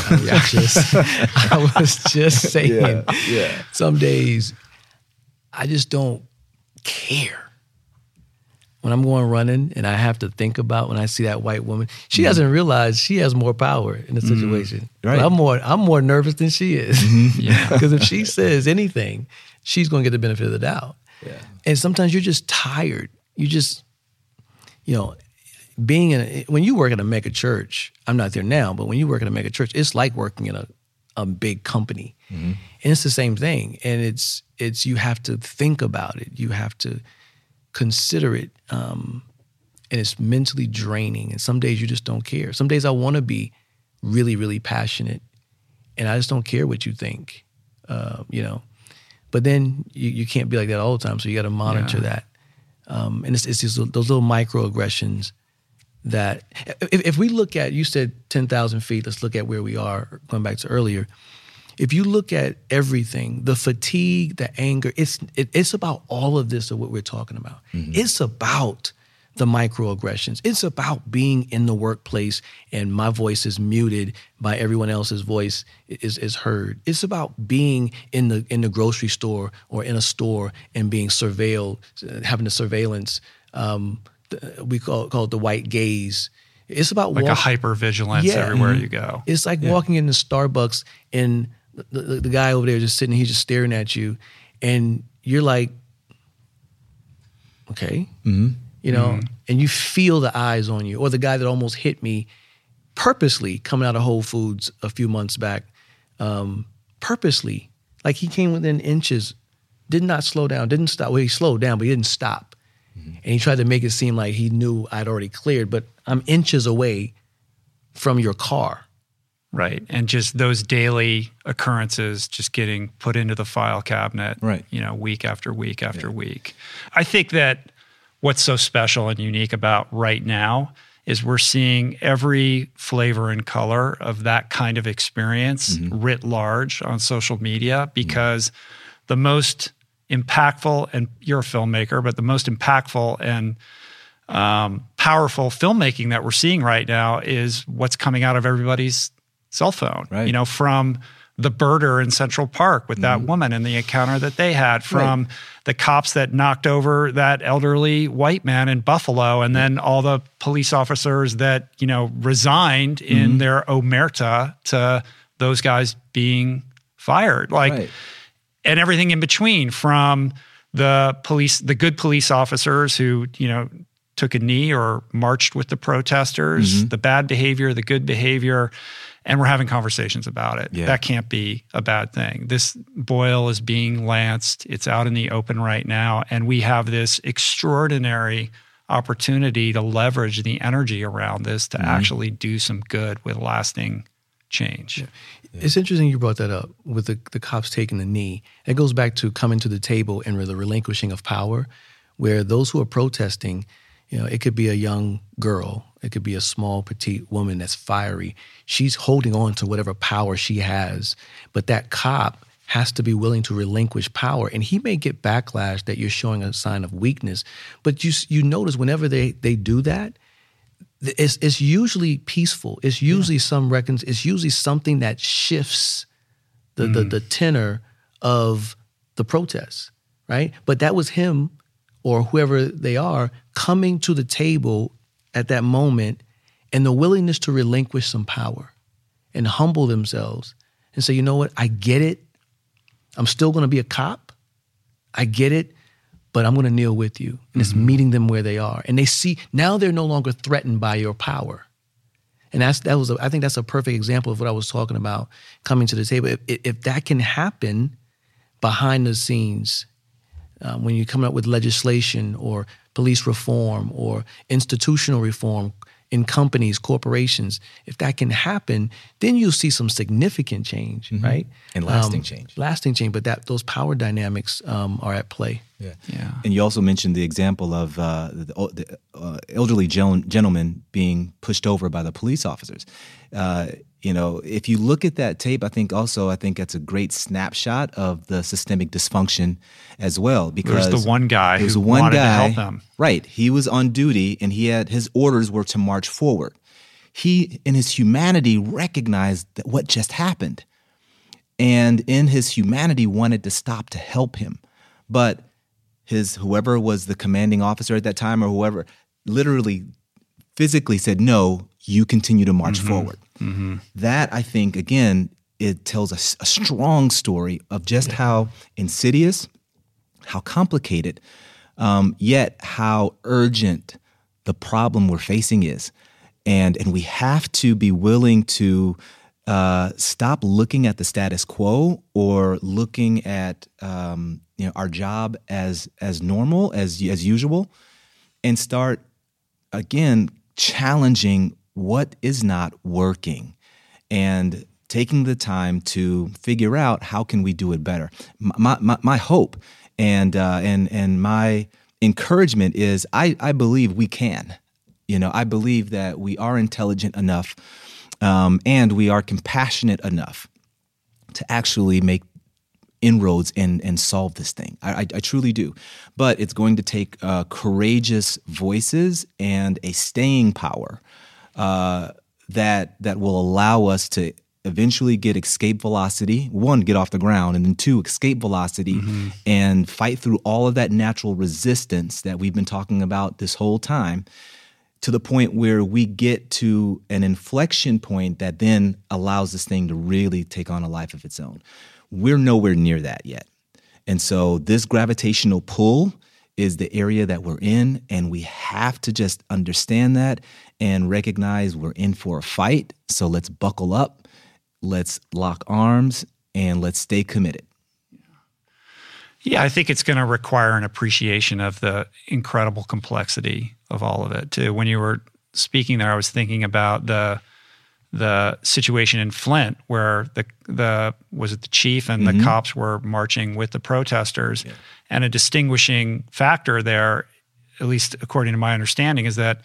saying. Yeah. Some days, I just don't care. When I'm going running and I have to think about when I see that white woman, she doesn't realize she has more power in the situation. Right. But I'm more nervous than she is. Mm-hmm. Yeah. Because if she says anything, she's going to get the benefit of the doubt. Yeah. And sometimes you're just tired. You just, when you work at a mega church, I'm not there now, but when you work at a mega church, it's like working in a big company. Mm-hmm. And it's the same thing. And it's you have to think about it. You have to consider it, and it's mentally draining. And some days you just don't care. Some days I want to be really, really passionate, and I just don't care what you think, But then you can't be like that all the time, so you got to monitor that. And it's these, those little microaggressions that, if we look at, you said 10,000 feet, let's look at where we are, going back to earlier. If you look at everything, the fatigue, the anger, it's about all of this of what we're talking about. Mm-hmm. It's about the microaggressions. It's about being in the workplace and my voice is muted by everyone else's voice is heard. It's about being in the grocery store or in a store and being surveilled, having the surveillance. We call it the white gaze. It's about like a hypervigilance everywhere you go. It's like walking into Starbucks and the guy over there just sitting, he's just staring at you, and you're like, okay, and you feel the eyes on you. Or the guy that almost hit me purposely coming out of Whole Foods a few months back, purposely, like he came within inches, did not slow down, didn't stop. Well, he slowed down, but he didn't stop. Mm-hmm. And he tried to make it seem like he knew I'd already cleared, but I'm inches away from your car. Right, and just those daily occurrences just getting put into the file cabinet, right. Week after week after week. I think that what's so special and unique about right now is we're seeing every flavor and color of that kind of experience writ large on social media, because the most impactful, and you're a filmmaker, but the most impactful and powerful filmmaking that we're seeing right now is what's coming out of everybody's cell phone, right. You know, from the birder in Central Park with that woman and the encounter that they had, from the cops that knocked over that elderly white man in Buffalo, and then all the police officers that, you know, resigned in their omerta to those guys being fired. Like, and everything in between, from the police, the good police officers who, you know, took a knee or marched with the protesters, the bad behavior, the good behavior. And we're having conversations about it. Yeah. That can't be a bad thing. This boil is being lanced. It's out in the open right now. And we have this extraordinary opportunity to leverage the energy around this to actually do some good with lasting change. Yeah. Yeah. It's interesting you brought that up with the cops taking the knee. It goes back to coming to the table and the relinquishing of power, where those who are protesting, you know, it could be a young girl. It could be a small, petite woman that's fiery. She's holding on to whatever power she has, but that cop has to be willing to relinquish power. And he may get backlash that you're showing a sign of weakness, but you notice whenever they do that, it's usually peaceful. It's usually it's usually something that shifts the tenor of the protest, right? But that was him or whoever they are coming to the table at that moment, and the willingness to relinquish some power and humble themselves and say, you know what, I get it. I'm still going to be a cop. I get it, but I'm going to kneel with you. And it's meeting them where they are. And they see, now they're no longer threatened by your power. And I think that's a perfect example of what I was talking about, coming to the table. If that can happen behind the scenes, when you come up with legislation or police reform or institutional reform in companies, corporations, if that can happen, then you'll see some significant change, right? And lasting change. Lasting change, but those power dynamics are at play. Yeah. And you also mentioned the example of the elderly gentleman being pushed over by the police officers. You know, if you look at that tape, I think that's a great snapshot of the systemic dysfunction as well. Because there's the one guy who wanted to help them. Right. He was on duty and his orders were to march forward. He, in his humanity, recognized that what just happened, and in his humanity wanted to stop to help him. But whoever was the commanding officer at that time, or whoever, literally physically said, no, you continue to march forward. That, I think, again, it tells a strong story of just how insidious, how complicated, yet how urgent the problem we're facing is. And we have to be willing to stop looking at the status quo, or looking at our job as normal, as usual, and start, again, challenging what is not working and taking the time to figure out how can we do it better. My hope and my encouragement is I believe we can. You know, I believe that we are intelligent enough and we are compassionate enough to actually make inroads and solve this thing. I truly do. But it's going to take courageous voices and a staying power that will allow us to eventually get escape velocity, one, get off the ground, and then two, escape velocity and fight through all of that natural resistance that we've been talking about this whole time, to the point where we get to an inflection point that then allows this thing to really take on a life of its own. We're nowhere near that yet. And so this gravitational pull is the area that we're in, and we have to just understand that and recognize we're in for a fight. So let's buckle up, let's lock arms, and let's stay committed. Yeah, I think it's going to require an appreciation of the incredible complexity of all of it, too. When you were speaking there, I was thinking about the situation in Flint, where the chief and the cops were marching with the protesters. Yeah. And a distinguishing factor there, at least according to my understanding, is that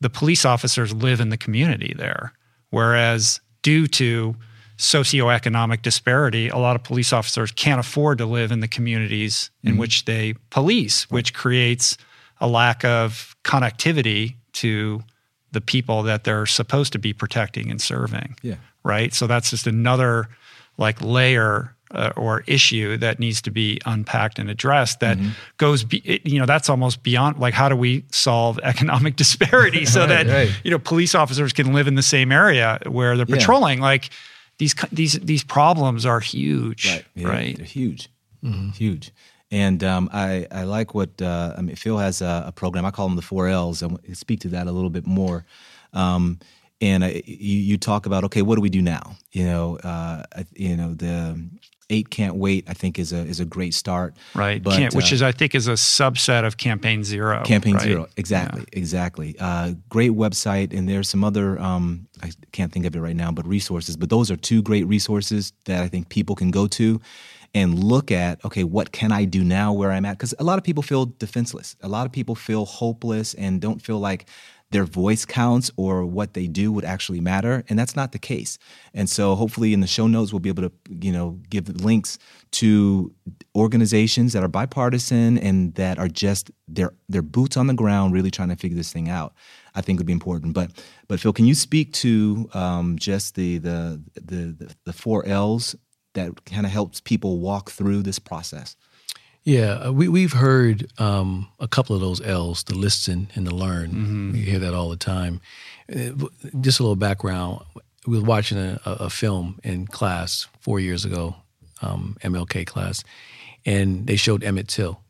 the police officers live in the community there, whereas due to socioeconomic disparity, a lot of police officers can't afford to live in the communities in which they police, which creates a lack of connectivity to the people that they're supposed to be protecting and serving. Yeah. Right? So that's just another like layer or issue that needs to be unpacked and addressed that goes, that's almost beyond, like, how do we solve economic disparity so that police officers can live in the same area where they're patrolling? Like these problems are huge, right? Yeah, right? They're huge, huge. And I like what, Phil has a program, I call them the 4 L's. I'll speak to that a little bit more. And you talk about, okay, what do we do now? The Eight Can't Wait, I think, is a great start. Right, but, which is, I think, is a subset of Campaign Zero. Campaign Zero, exactly. Great website, and there's some other, I can't think of it right now, but resources. But those are two great resources that I think people can go to and look at, okay, what can I do now where I'm at? Because a lot of people feel defenseless. A lot of people feel hopeless and don't feel like their voice counts or what they do would actually matter, and that's not the case. And so hopefully in the show notes, we'll be able to give links to organizations that are bipartisan and that are just their boots on the ground really trying to figure this thing out, I think would be important. But Phil, can you speak to just the 4 L's that kind of helps people walk through this process? Yeah, we've heard a couple of those L's, to listen and to learn. Mm-hmm. You hear that all the time. Just a little background. We were watching a film in class 4 years ago, MLK class, and they showed Emmett Till.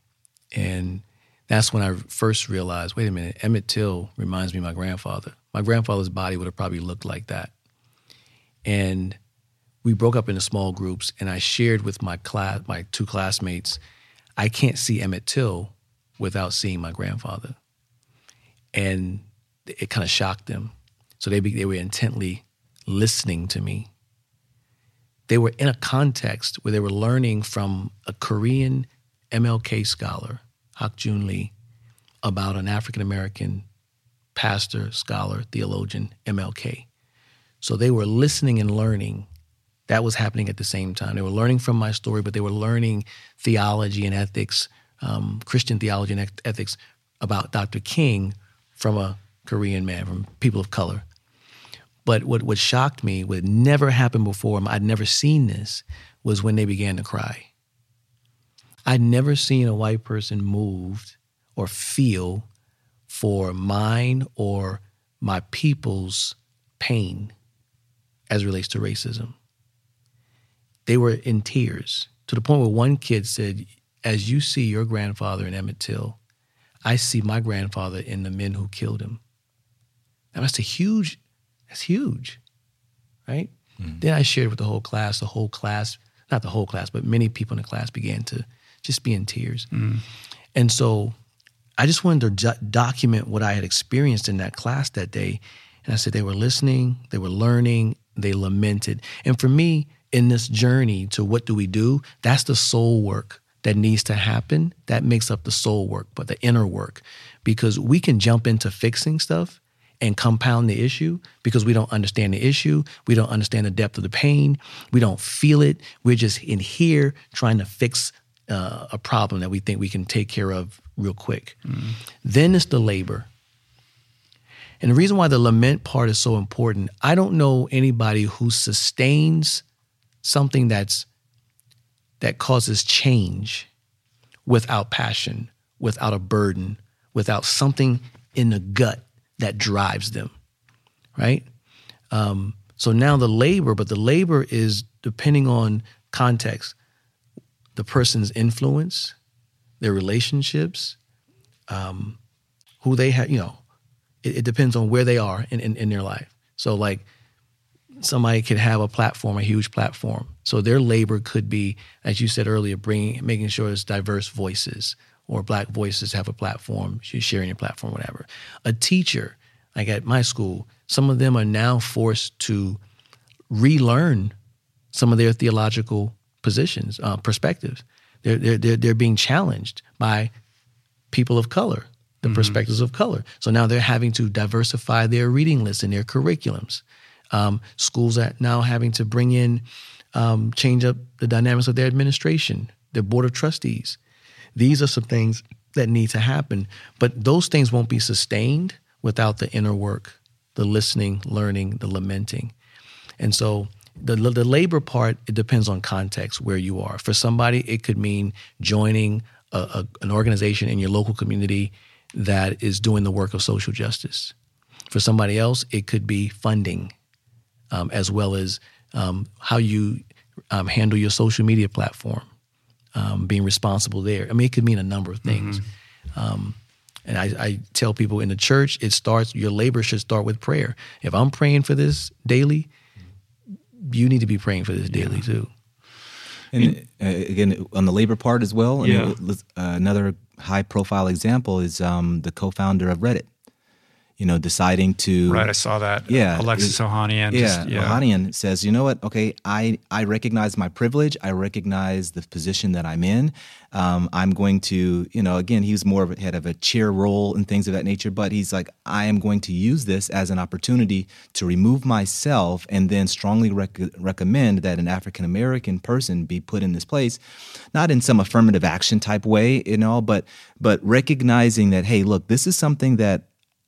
And that's when I first realized, wait a minute, Emmett Till reminds me of my grandfather. My grandfather's body would have probably looked like that. And we broke up into small groups, and I shared with my two classmates, I can't see Emmett Till without seeing my grandfather. And it kind of shocked them. So they were intently listening to me. They were in a context where they were learning from a Korean MLK scholar, Hak Jun Lee, about an African-American pastor, scholar, theologian, MLK. So they were listening and learning. That was happening at the same time. They were learning from my story, but they were learning theology and ethics, Christian theology and ethics about Dr. King from a Korean man, from people of color. But what shocked me, what had never happened before, I'd never seen this, was when they began to cry. I'd never seen a white person moved or feel for mine or my people's pain as it relates to racism. They were in tears, to the point where one kid said, as you see your grandfather in Emmett Till, I see my grandfather in the men who killed him. Now that's huge, right? Mm-hmm. Then I shared with the whole class, not the whole class, but many people in the class began to just be in tears. Mm-hmm. And so I just wanted to document what I had experienced in that class that day. And I said, they were listening, they were learning, they lamented. And for me, in this journey to what do we do, that's the soul work that needs to happen. That makes up the soul work, but the inner work, because we can jump into fixing stuff and compound the issue because we don't understand the issue. We don't understand the depth of the pain. We don't feel it. We're just in here trying to fix a problem that we think we can take care of real quick. Mm-hmm. Then it's the labor. And the reason why the lament part is so important, I don't know anybody who sustains something that causes change without passion, without a burden, without something in the gut that drives them, right? So now the labor is depending on context, the person's influence, their relationships, who they have, it depends on where they are in their life. So like, somebody could have a platform, a huge platform. So their labor could be, as you said earlier, making sure it's diverse voices or Black voices have a platform, sharing your platform, whatever. A teacher, like at my school, some of them are now forced to relearn some of their theological positions, perspectives. They're being challenged by people of color, the perspectives of color. So now they're having to diversify their reading lists and their curriculums. Schools are now having to bring in, change up the dynamics of their administration, their board of trustees. These are some things that need to happen. But those things won't be sustained without the inner work, the listening, learning, the lamenting. And so the labor part, it depends on context where you are. For somebody, it could mean joining an organization in your local community that is doing the work of social justice. For somebody else, it could be funding, as well as how you handle your social media platform, being responsible there. I mean, it could mean a number of things. Mm-hmm. And I tell people in the church, your labor should start with prayer. If I'm praying for this daily, you need to be praying for this daily too. And again, on the labor part as well, another high-profile example is the co-founder of Reddit. You know, deciding to... Right, I saw that. Yeah. Alexis Ohanian. Ohanian says, you know what, okay, I recognize my privilege. I recognize the position that I'm in. I'm going to, you know, again, he was more of a head of a chair role and things of that nature, but he's like, I am going to use this as an opportunity to remove myself and then strongly recommend that an African-American person be put in this place, not in some affirmative action type way and all, but recognizing that, hey, look, this is something that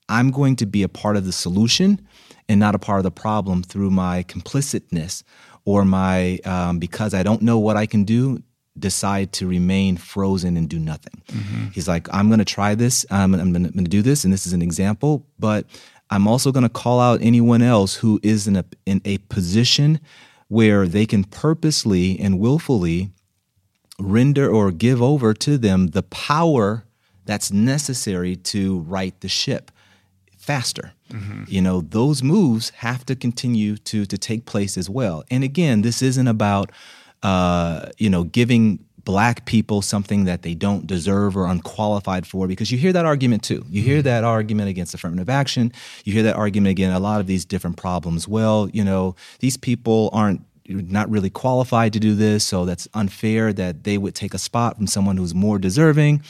I'm going to be a part of the solution and not a part of the problem through my complicitness or my, because I don't know what I can do, decide to remain frozen and do nothing. Mm-hmm. He's like, I'm going to try this. I'm going to do this. And this is an example, but I'm also going to call out anyone else who is in a position where they can purposely and willfully render or give over to them the power that's necessary to right the ship faster. Mm-hmm. You know, those moves have to continue to take place as well. And again, this isn't about, giving Black people something that they don't deserve or unqualified for, because you hear that argument too. You hear that argument against affirmative action. You hear that argument again, a lot of these different problems. Well, you know, these people aren't, not really qualified to do this, so that's unfair that they would take a spot from someone who's more deserving.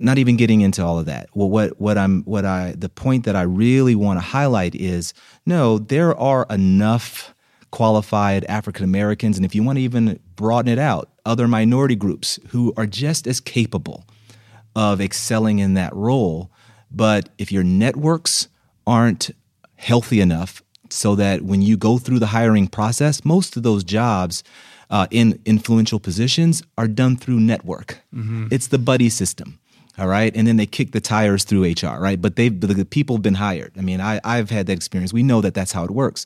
Not even getting into all of that. Well, the point that I really want to highlight is, no, there are enough qualified African Americans, and if you want to even broaden it out, other minority groups who are just as capable of excelling in that role. But if your networks aren't healthy enough so that when you go through the hiring process, most of those jobs in influential positions are done through network. Mm-hmm. It's the buddy system. All right. And then they kick the tires through HR, right? But the people have been hired. I mean, I've had that experience. We know that that's how it works.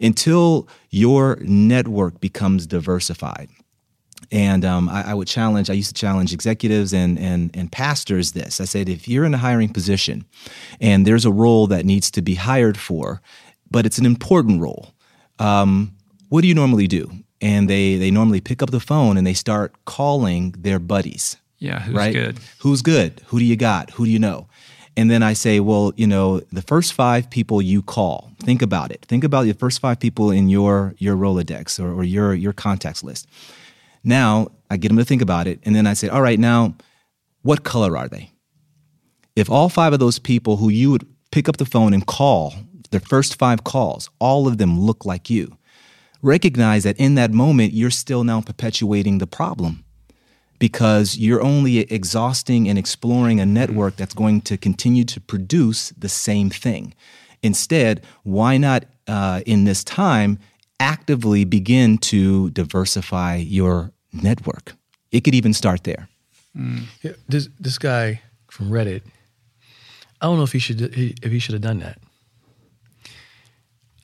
Until your network becomes diversified. And I used to challenge executives and pastors this. I said, if you're in a hiring position and there's a role that needs to be hired for, but it's an important role, what do you normally do? And they normally pick up the phone and they start calling their buddies. Yeah, who's right? Good? Who's good? Who do you got? Who do you know? And then I say, well, you know, the first 5 people you call, think about it. Think about the first 5 people in your Rolodex or your contacts list. Now, I get them to think about it. And then I say, all right, now, what color are they? If all 5 of those people who you would pick up the phone and call, their first 5 calls, all of them look like you, recognize that in that moment, you're still now perpetuating the problem, because you're only exhausting and exploring a network that's going to continue to produce the same thing. Instead, why not in this time actively begin to diversify your network? It could even start there. Mm. Yeah, this guy from Reddit, I don't know if he should have done that.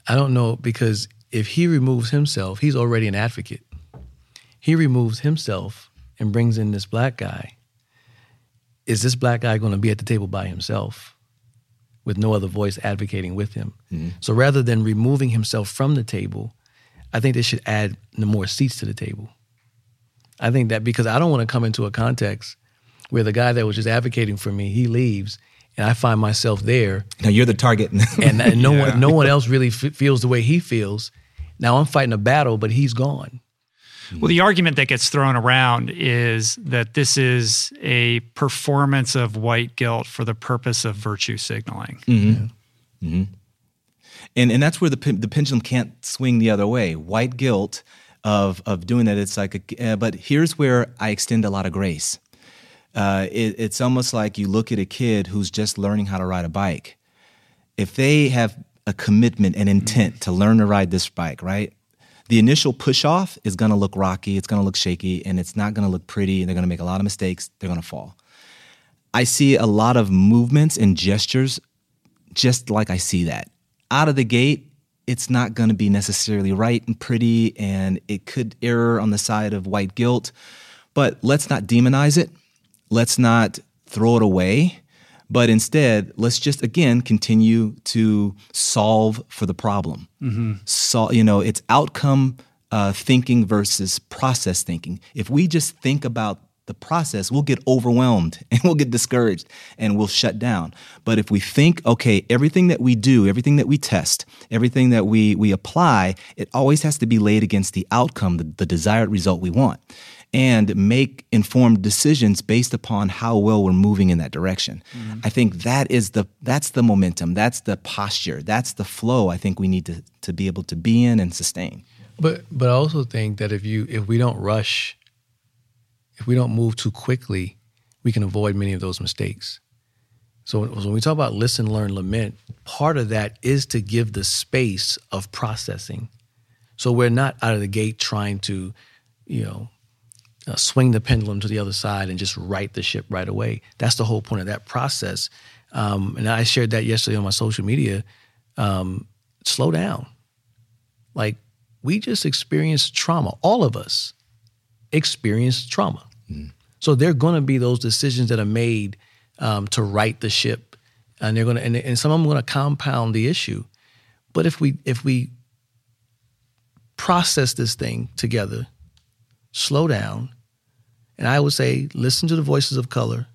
I don't know, because if he removes himself, he's already an advocate. He removes himself and brings in this Black guy. Is this Black guy going to be at the table by himself with no other voice advocating with him? Mm-hmm. So rather than removing himself from the table, I think they should add more seats to the table. I think that, because I don't want to come into a context where the guy that was just advocating for me, he leaves and I find myself there. Now you're the target. and no one else really feels the way he feels. Now I'm fighting a battle, but he's gone. Well, the argument that gets thrown around is that this is a performance of white guilt for the purpose of virtue signaling. Mm-hmm. Yeah. Mm-hmm. And that's where the pendulum can't swing the other way. White guilt of doing that, it's like, but here's where I extend a lot of grace. It's almost like you look at a kid who's just learning how to ride a bike. If they have a commitment and intent to learn to ride this bike, right? The initial push-off is going to look rocky, it's going to look shaky, and it's not going to look pretty, and they're going to make a lot of mistakes, they're going to fall. I see a lot of movements and gestures just like I see that. Out of the gate, it's not going to be necessarily right and pretty, and it could err on the side of white guilt. But let's not demonize it. Let's not throw it away. But instead, let's just, again, continue to solve for the problem. Mm-hmm. So, you know, it's outcome thinking versus process thinking. If we just think about the process, we'll get overwhelmed and we'll get discouraged and we'll shut down. But if we think, okay, everything that we do, everything that we test, everything that we apply, it always has to be laid against the outcome, the desired result we want, and make informed decisions based upon how well we're moving in that direction. Mm-hmm. I think that's the momentum, that's the posture, that's the flow I think we need to be able to be in and sustain. But I also think that if we don't rush, if we don't move too quickly, we can avoid many of those mistakes. So when we talk about listen, learn, lament, part of that is to give the space of processing. So we're not out of the gate trying to, swing the pendulum to the other side and just right the ship right away. That's the whole point of that process. And I shared that yesterday on my social media. Slow down. Like, we just experienced trauma. All of us experienced trauma. Mm. So there are going to be those decisions that are made to right the ship. And they're going to, and some of them are going to compound the issue. But if we process this thing together, slow down, and I would say, listen to the voices of color.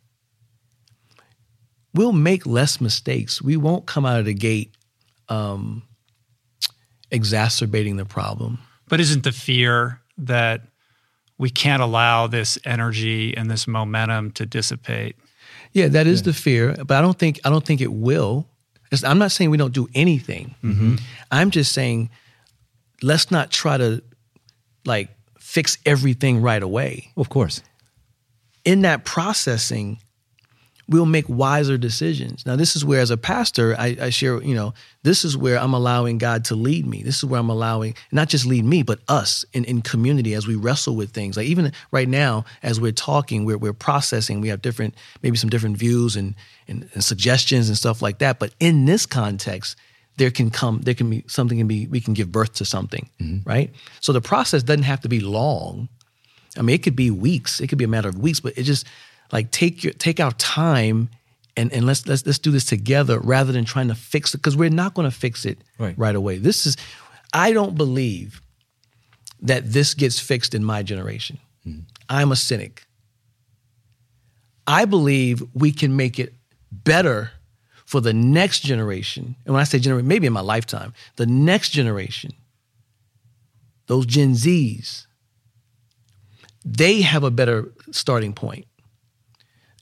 We'll make less mistakes. We won't come out of the gate exacerbating the problem. But isn't the fear that we can't allow this energy and this momentum to dissipate? Yeah, that is the fear, but I don't think it will. I'm not saying we don't do anything. Mm-hmm. I'm just saying, let's not try to fix everything right away. Of course. In that processing, we'll make wiser decisions. Now, this is where, as a pastor, I share, this is where I'm allowing God to lead me. This is where I'm allowing, not just lead me, but us in community as we wrestle with things. Like, even right now, as we're talking, we're processing. We have maybe some different views and suggestions and stuff like that. But in this context, we can give birth to something, mm-hmm. right? So the process doesn't have to be long. I mean, it could be weeks. It could be a matter of weeks, but it just take our time and let's do this together rather than trying to fix it, because we're not going to fix it right away. I don't believe that this gets fixed in my generation. Mm-hmm. I'm a cynic. I believe we can make it better for the next generation, and when I say generation, maybe in my lifetime, the next generation, those Gen Zs, they have a better starting point.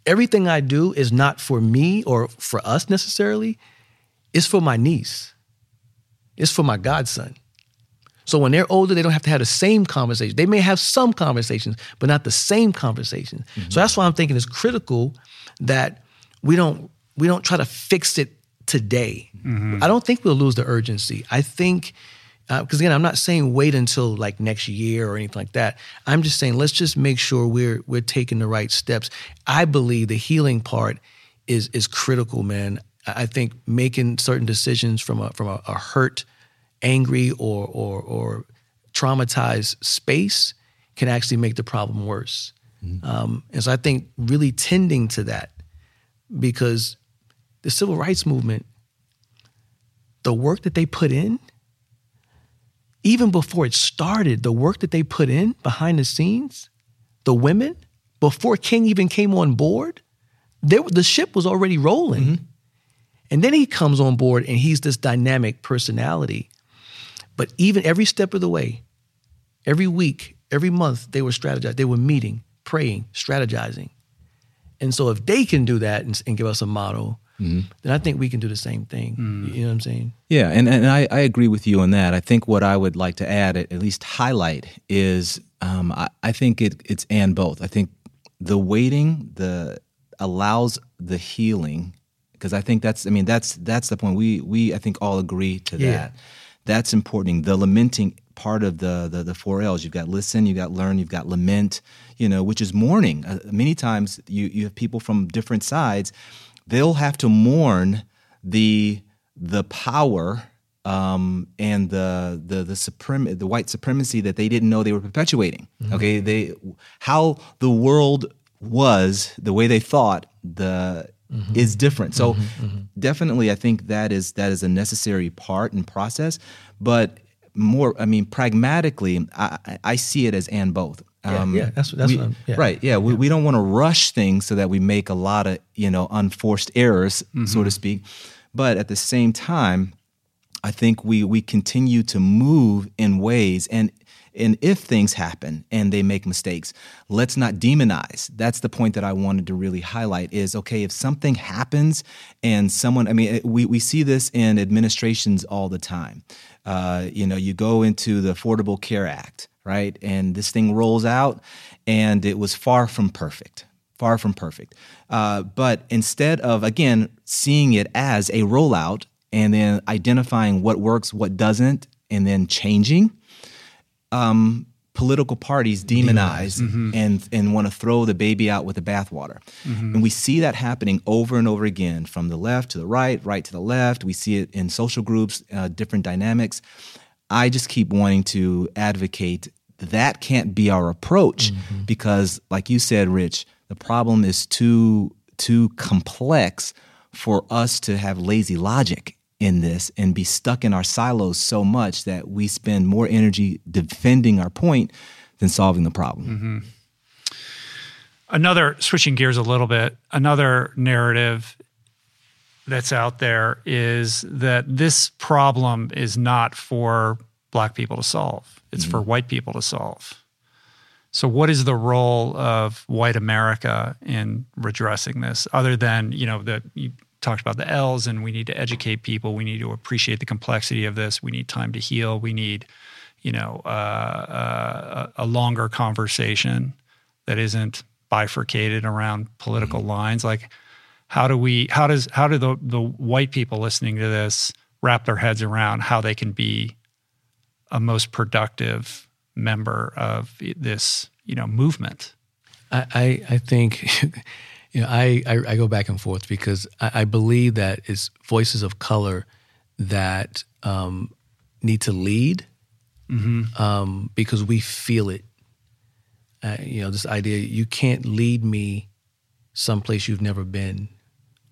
Everything I do is not for me or for us necessarily. It's for my niece. It's for my godson. So when they're older, they don't have to have the same conversation. They may have some conversations, but not the same conversations. Mm-hmm. So that's why I'm thinking it's critical that we don't try to fix it today. Mm-hmm. I don't think we'll lose the urgency. I think, because again, I'm not saying wait until next year or anything like that. I'm just saying, let's just make sure we're taking the right steps. I believe the healing part is critical, man. I think making certain decisions from a hurt, angry, or traumatized space can actually make the problem worse. Mm-hmm. And so I think really tending to that, because the civil rights movement, the work that they put in, even before it started, the work that they put in behind the scenes, the women, before King even came on board, the ship was already rolling. Mm-hmm. And then he comes on board and he's this dynamic personality. But even every step of the way, every week, every month, they were strategizing. They were meeting, praying, strategizing. And so if they can do that and give us a model, mm-hmm. then I think we can do the same thing. Mm. You know what I'm saying? Yeah, and I agree with you on that. I think what I would like to add, at least highlight, is I think it's and both. I think the waiting allows the healing, because I think that's the point. We I think all agree to that. That's important. The lamenting part of the four L's. You've got listen, you've got learn, you've got lament, which is mourning. Many times you have people from different sides. They'll have to mourn the power and the white supremacy that they didn't know they were perpetuating. Mm-hmm. Okay, how the world was, the way they thought, mm-hmm. is different. So mm-hmm. definitely, I think that is a necessary part and process. But more, pragmatically, I see it as and both. Right. Yeah, we don't want to rush things so that we make a lot of unforced errors, mm-hmm. so to speak. But at the same time, I think we continue to move in ways, and if things happen and they make mistakes, let's not demonize. That's the point that I wanted to really highlight is, okay, if something happens and someone, we see this in administrations all the time. You go into the Affordable Care Act, right? And this thing rolls out, and it was far from perfect, far from perfect. But instead of, again, seeing it as a rollout and then identifying what works, what doesn't, and then changing, political parties demonize mm-hmm. and want to throw the baby out with the bathwater. Mm-hmm. And we see that happening over and over again, from the left to the right to the left. We see it in social groups, different dynamics. I just keep wanting to advocate that can't be our approach, mm-hmm. because, like you said, Rich, the problem is too complex for us to have lazy logic in this and be stuck in our silos so much that we spend more energy defending our point than solving the problem. Mm-hmm. Switching gears a little bit, another narrative that's out there is that this problem is not for Black people to solve. It's mm-hmm. for white people to solve. So what is the role of white America in redressing this, other than, you talked about the L's, and we need to educate people. We need to appreciate the complexity of this. We need time to heal. We need, a longer conversation that isn't bifurcated around political mm-hmm. lines. Like, how do the white people listening to this wrap their heads around how they can be a most productive member of this, movement? I think, I go back and forth, because I believe that it's voices of color that need to lead, mm-hmm. Because we feel it. This idea, you can't lead me someplace you've never been,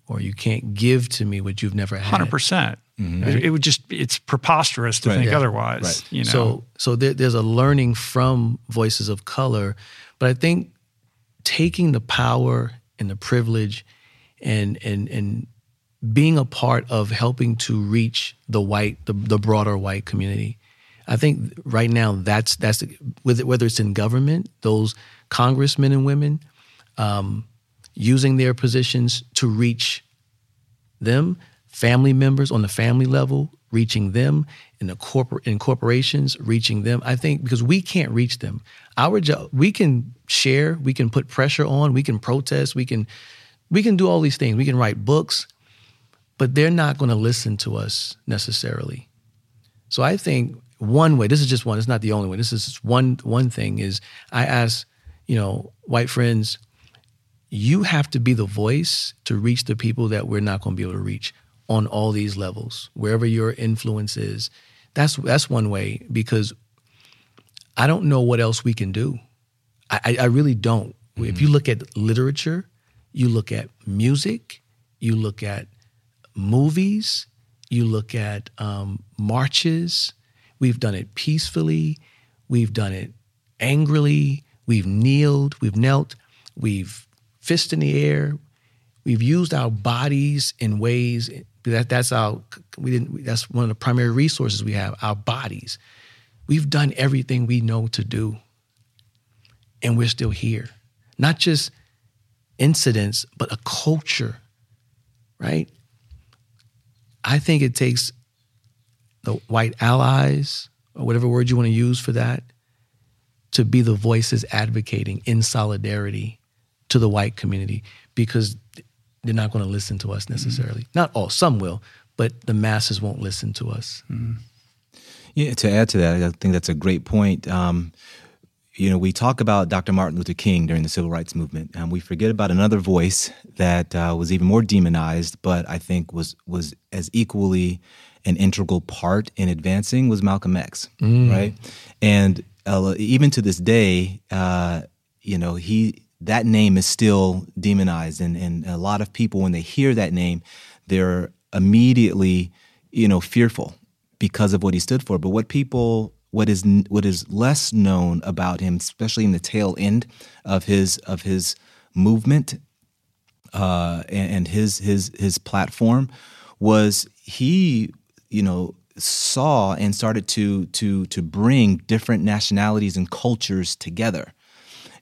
or you can't give to me what you've never had. 100%. Mm-hmm. Right? It would it's preposterous to think otherwise. Right. So there's a learning from voices of color, but I think taking the power and the privilege and being a part of helping to reach the broader white community. I think right now that's whether it's in government, those congressmen and women, using their positions to reach them, family members on the family level, reaching them, in corporations, reaching them. I think because we can't reach them. Our job, we can share, we can put pressure on, we can protest, we can do all these things. We can write books, but they're not going to listen to us necessarily. So I think one way, this is just one, it's not the only way, this is one thing, is I ask, white friends, you have to be the voice to reach the people that we're not going to be able to reach on all these levels, wherever your influence is. That's one way, because I don't know what else we can do. I really don't. Mm-hmm. If you look at literature, you look at music, you look at movies, you look at marches. We've done it peacefully. We've done it angrily. We've kneeled. We've knelt. We've fist in the air. We've used our bodies in ways that's one of the primary resources we have, our bodies. We've done everything we know to do, and we're still here. Not just incidents, but a culture, right? I think it takes the white allies, or whatever word you want to use for that, to be the voices advocating in solidarity to the white community, because they're not going to listen to us necessarily. Mm-hmm. Not all, some will, but the masses won't listen to us. Mm-hmm. Yeah, to add to that, I think that's a great point. You know, we talk about Dr. Martin Luther King during the Civil Rights Movement, and we forget about another voice that was even more demonized, but I think was as equally an integral part in advancing, was Malcolm X, right? And even to this day, you know, that name is still demonized, and a lot of people, when they hear that name, they're immediately, you know, fearful because of what he stood for. But what is less known about him, especially in the tail end of his movement and his platform, was he, you know, saw and started to bring different nationalities and cultures together,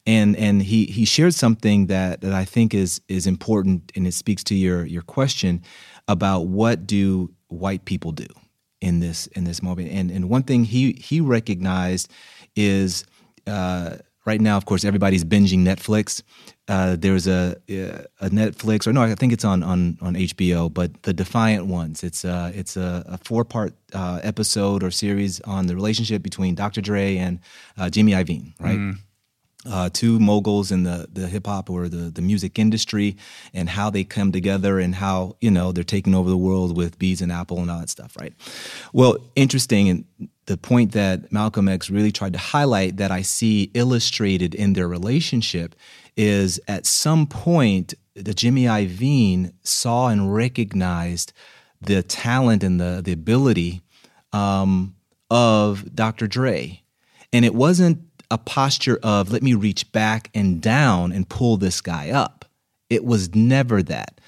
and he shared something that I think is important, and it speaks to your question about what do white people do in this moment. And one thing he recognized is, right now, of course, everybody's binging Netflix. There's a Netflix, or no, I think it's on HBO, but The Defiant Ones. It's a 4-part episode or series on the relationship between Dr. Dre and Jimmy Iovine, right? Mm. Two moguls in the hip hop or the music industry, and how they come together, and how, you know, they're taking over the world with Beats and Apple and all that stuff, right? Well, interesting, and the point that Malcolm X really tried to highlight that I see illustrated in their relationship is, at some point, the Jimmy Iovine saw and recognized the talent and the ability of Dr. Dre, and it wasn't a posture of, let me reach back and down and pull this guy up. It was never that.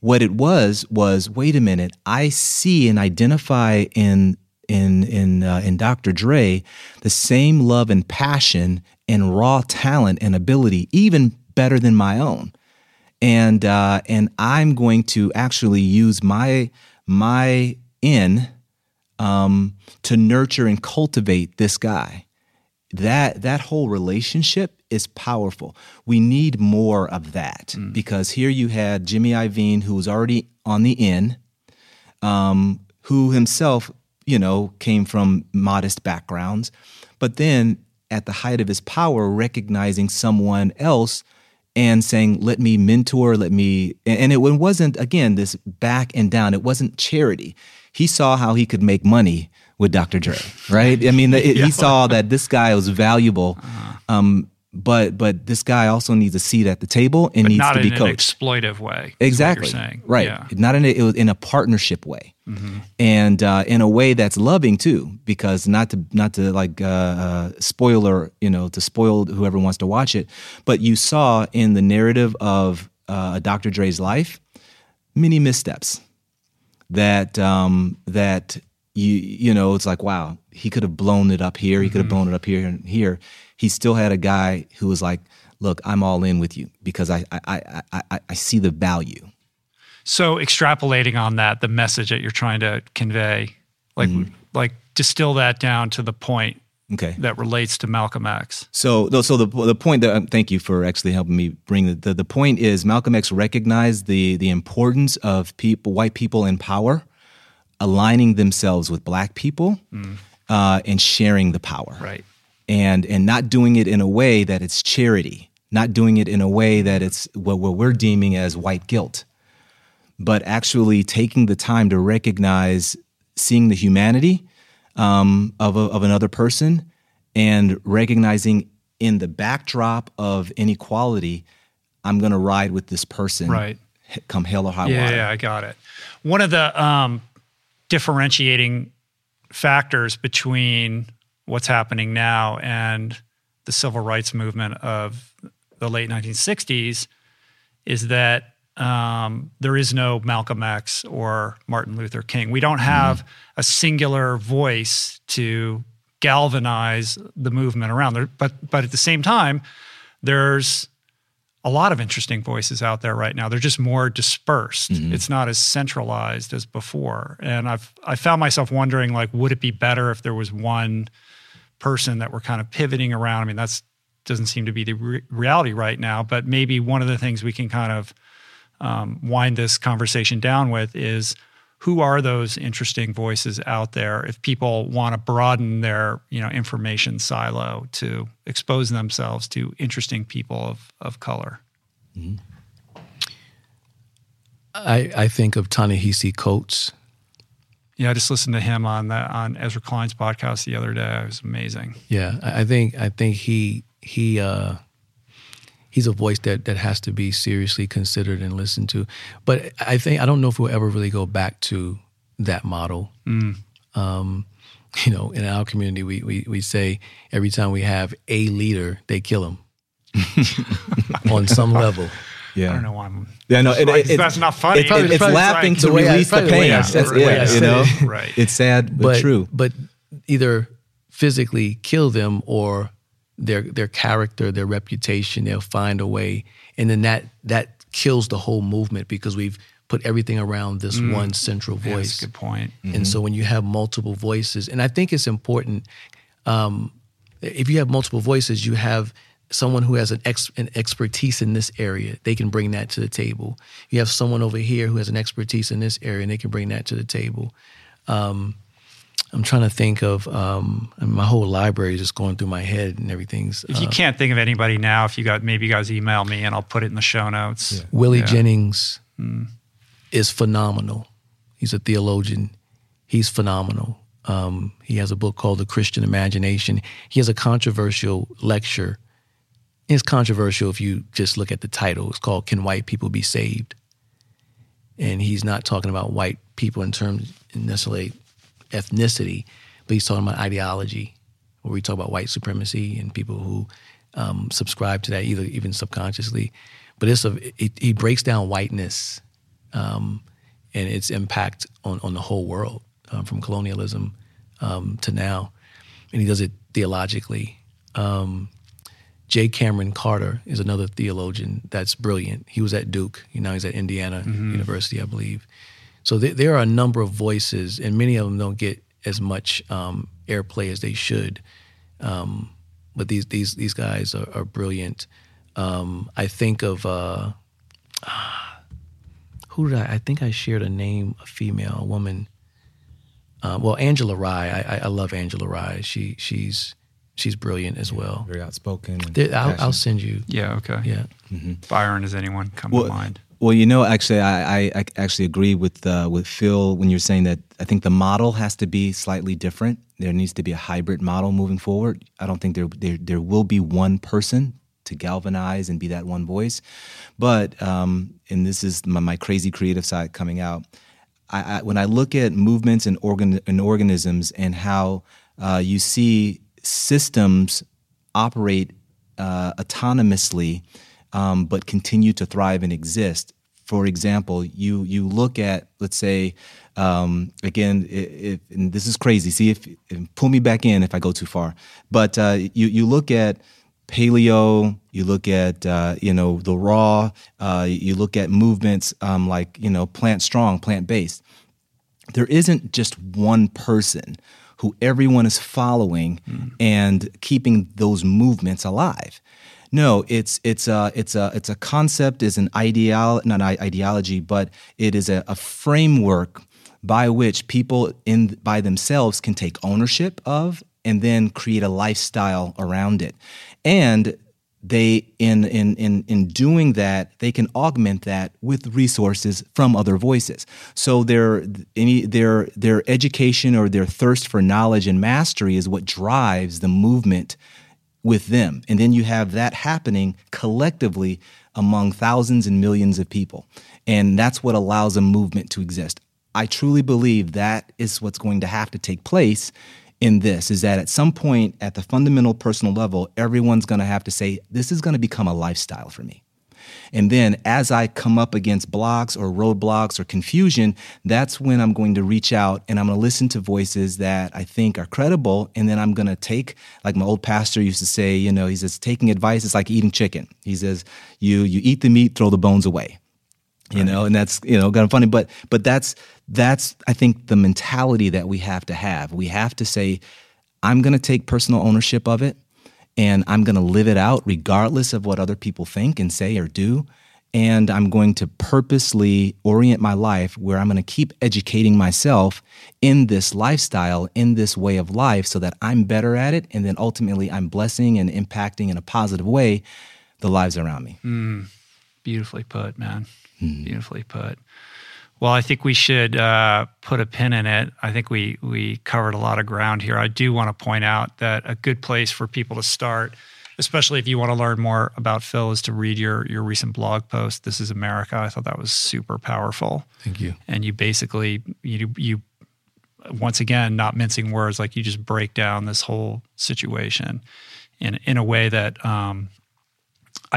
What it was, wait a minute, I see and identify in Dr. Dre the same love and passion and raw talent and ability, even better than my own. And I'm going to actually use my to nurture and cultivate this guy. That whole relationship is powerful. We need more of that, because here you had Jimmy Iovine, who was already on the in, who himself, you know, came from modest backgrounds, but then at the height of his power, recognizing someone else and saying, let me mentor, and it wasn't, again, this back and down. It wasn't charity. He saw how he could make money with Dr. Dre, right? I mean, he saw that this guy was valuable, but this guy also needs a seat at the table and needs to be coached. Not in an exploitive way. Exactly. Right. Yeah. Not in a partnership way, and in a way that's loving too, because not to like spoiler, you know, to spoil whoever wants to watch it. But you saw in the narrative of Dr. Dre's life many missteps that. You know, it's like, wow, he could have blown it up here. He could have blown it up here and here. He still had a guy who was like, look, I'm all in with you because I see the value. So extrapolating on that, the message that you're trying to convey, like distill that down to the point that relates to Malcolm X. So the point that thank you for actually helping me bring the point is, Malcolm X recognized the importance of white people in power aligning themselves with black people and sharing the power, right? And not doing it in a way that it's charity, not doing it in a way that it's what we're deeming as white guilt, but actually taking the time to recognize, seeing the humanity of another person, and recognizing in the backdrop of inequality, I'm going to ride with this person, right? Come hell or high water. Yeah, I got it. One of the differentiating factors between what's happening now and the civil rights movement of the late 1960s is that there is no Malcolm X or Martin Luther King. We don't have a singular voice to galvanize the movement around there. But at the same time, there's a lot of interesting voices out there right now. They're just more dispersed. Mm-hmm. It's not as centralized as before. And I found myself wondering, like, would it be better if there was one person that we're kind of pivoting around? I mean, that doesn't seem to be the reality right now, but maybe one of the things we can kind of wind this conversation down with is, who are those interesting voices out there if people want to broaden their, you know, information silo to expose themselves to interesting people of color? Mm-hmm. I think of Ta-Nehisi Coates. Yeah, I just listened to him on Ezra Klein's podcast the other day. It was amazing. Yeah, I think he's a voice that has to be seriously considered and listened to. But I don't know if we'll ever really go back to that model. Mm. You know, in our community, we say every time we have a leader, they kill him on some level. Yeah. I don't know why I'm... Yeah, no, that's not funny. It's laughing right. To release the pain. That's it, you know? Right. It's sad, but true. But either physically kill them or... their character, their reputation, they'll find a way. And then that kills the whole movement because we've put everything around this one central voice. Yeah, that's a good point. Mm-hmm. And so when you have multiple voices, and I think it's important, if you have multiple voices, you have someone who has an expertise in this area. They can bring that to the table. You have someone over here who has an expertise in this area, and they can bring that to the table. I'm trying to think of my whole library is just going through my head and everything's. If you can't think of anybody now, maybe you guys email me and I'll put it in the show notes. Yeah. Willie Jennings is phenomenal. He's a theologian. He's phenomenal. He has a book called The Christian Imagination. He has a controversial lecture. It's controversial if you just look at the title. It's called "Can White People Be Saved?" And he's not talking about white people in terms necessarily ethnicity, but he's talking about ideology, where we talk about white supremacy and people who subscribe to that, either even subconsciously. But he breaks down whiteness and its impact on the whole world, from colonialism to now, and he does it theologically. J. Cameron Carter is another theologian that's brilliant. He was at Duke, now he's at Indiana University, I believe. So there are a number of voices, and many of them don't get as much airplay as they should. But these guys are brilliant. I think of I think I shared a name, a woman. Angela Rye. I love Angela Rye. She's brilliant as well. Very outspoken. I'll send you. Yeah. Okay. Yeah. Mm-hmm. Byron, does anyone come to mind? Well, you know, actually, I actually agree with Phil when you're saying that. I think the model has to be slightly different. There needs to be a hybrid model moving forward. I don't think there will be one person to galvanize and be that one voice. But and this is my crazy creative side coming out. When I look at movements and organisms and how you see systems operate autonomously. But continue to thrive and exist. For example, you look at, let's say, again, and this is crazy. See, if pull me back in if I go too far. But you look at paleo, you look at the raw, you look at movements like plant strong, plant based. There isn't just one person who everyone is following and keeping those movements alive. No, it's a concept, is an ideology, but it is a framework by which people by themselves can take ownership of and then create a lifestyle around it. And they in doing that, they can augment that with resources from other voices. So their education or their thirst for knowledge and mastery is what drives the movement with them. And then you have that happening collectively among thousands and millions of people. And that's what allows a movement to exist. I truly believe that is what's going to have to take place in this, is that at some point at the fundamental personal level, everyone's going to have to say, this is going to become a lifestyle for me. And then as I come up against blocks or roadblocks or confusion, that's when I'm going to reach out and I'm going to listen to voices that I think are credible. And then I'm going to take, like my old pastor used to say, you know, he says, taking advice is like eating chicken. He says, you eat the meat, throw the bones away. You know, and that's, you know, kind of funny, but that's I think the mentality that we have to have. We have to say, I'm going to take personal ownership of it, and I'm going to live it out regardless of what other people think and say or do. And I'm going to purposely orient my life where I'm going to keep educating myself in this lifestyle, in this way of life, so that I'm better at it. And then ultimately I'm blessing and impacting in a positive way the lives around me. Beautifully put, man. Beautifully put. Well, I think we should put a pin in it. I think we covered a lot of ground here. I do want to point out that a good place for people to start, especially if you want to learn more about Phil, is to read your recent blog post, This is America. I thought that was super powerful. Thank you. And you basically, you once again, not mincing words, like you just break down this whole situation in a way that I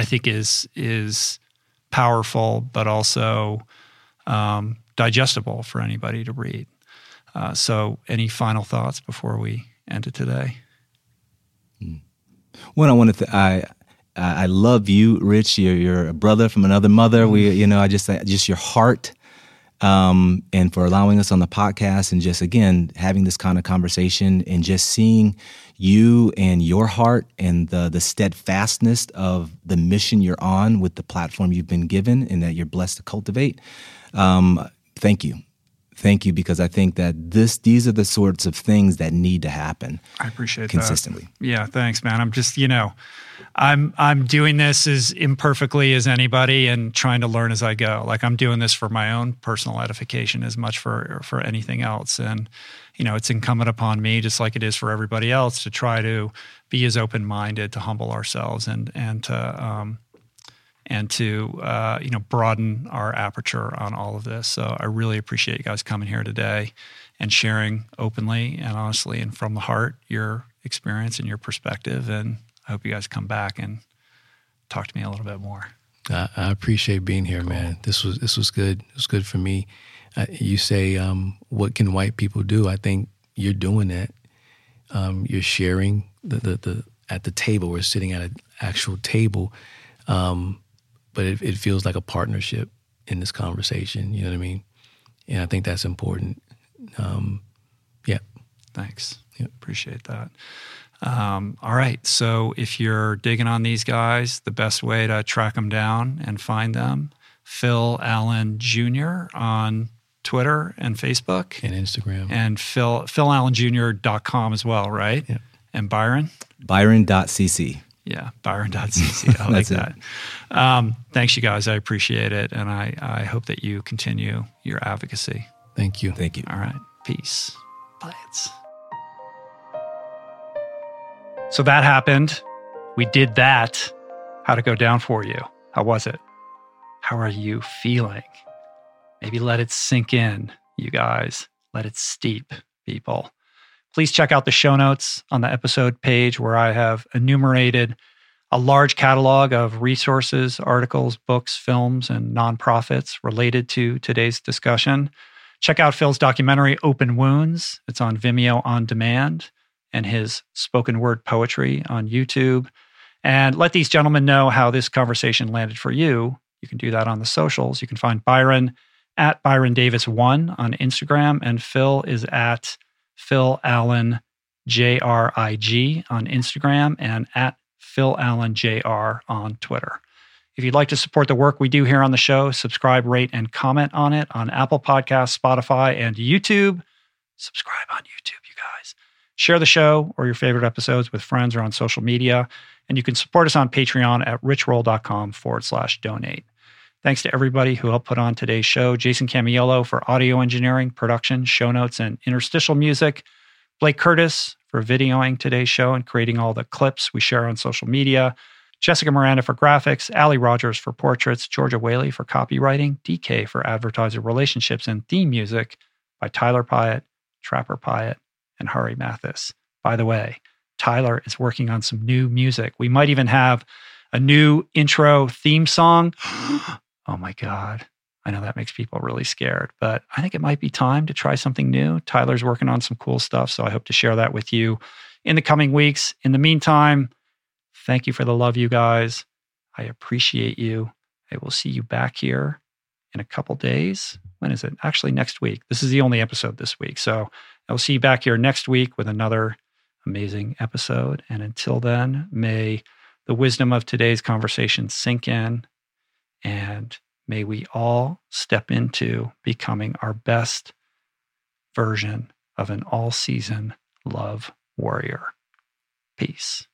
think is powerful, but also digestible for anybody to read. So any final thoughts before we end it today? Well, I want to I love you, Rich. You're a brother from another mother. We, you know, I just your heart, and for allowing us on the podcast, and just again having this kind of conversation, and just seeing you and your heart and the steadfastness of the mission you're on with the platform you've been given and that you're blessed to cultivate. Thank you, because I think that these are the sorts of things that need to happen. I appreciate consistently. That. Yeah, thanks, man. I'm just, I'm doing this as imperfectly as anybody and trying to learn as I go. Like, I'm doing this for my own personal edification as much for anything else. And, you know, it's incumbent upon me, just like it is for everybody else, to try to be as open-minded, to humble ourselves, and to broaden our aperture on all of this. So I really appreciate you guys coming here today and sharing openly and honestly and from the heart your experience and your perspective. And I hope you guys come back and talk to me a little bit more. I appreciate being here, cool. Man. This was good. It was good for me. You say, what can white people do? I think you're doing that. You're sharing the at the table. We're sitting at an actual table. But it feels like a partnership in this conversation, you know what I mean? And I think that's important. Yeah. Thanks. Yeah. Appreciate that. All right. So if you're digging on these guys, the best way to track them down and find them, Phil Allen Jr. on Twitter and Facebook. And Instagram. And PhilAllenJr.com as well, right? Yeah. And Byron? Byron.cc. Yeah, Byron.cc. I like that. Thanks, you guys. I appreciate it. And I hope that you continue your advocacy. Thank you. Thank you. All right. Peace. Plants. So that happened. We did that. How'd it go down for you? How was it? How are you feeling? Maybe let it sink in, you guys. Let it steep, people. Please check out the show notes on the episode page where I have enumerated a large catalog of resources, articles, books, films, and nonprofits related to today's discussion. Check out Phil's documentary, Open Wounds. It's on Vimeo On Demand, and his spoken word poetry on YouTube. And let these gentlemen know how this conversation landed for you. You can do that on the socials. You can find Byron at Byron Davis1 on Instagram, and Phil is at Phil Allen JRIG on Instagram and at Phil Allen JR on Twitter. If you'd like to support the work we do here on the show, subscribe, rate, and comment on it on Apple Podcasts, Spotify, and YouTube. Subscribe on YouTube, you guys. Share the show or your favorite episodes with friends or on social media. And you can support us on Patreon at richroll.com/donate. Thanks to everybody who helped put on today's show. Jason Camiello for audio engineering, production, show notes, and interstitial music. Blake Curtis for videoing today's show and creating all the clips we share on social media. Jessica Miranda for graphics. Allie Rogers for portraits. Georgia Whaley for copywriting. DK for advertiser relationships and theme music by Tyler Pyatt, Trapper Pyatt, and Hari Mathis. By the way, Tyler is working on some new music. We might even have a new intro theme song. Oh my God. I know that makes people really scared, but I think it might be time to try something new. Tyler's working on some cool stuff, so I hope to share that with you in the coming weeks. In the meantime, thank you for the love, you guys. I appreciate you. I will see you back here in a couple days. When is it? Actually, next week. This is the only episode this week. So I will see you back here next week with another amazing episode. And until then, may the wisdom of today's conversation sink in, and may we all step into becoming our best version of an all-season love warrior. Peace.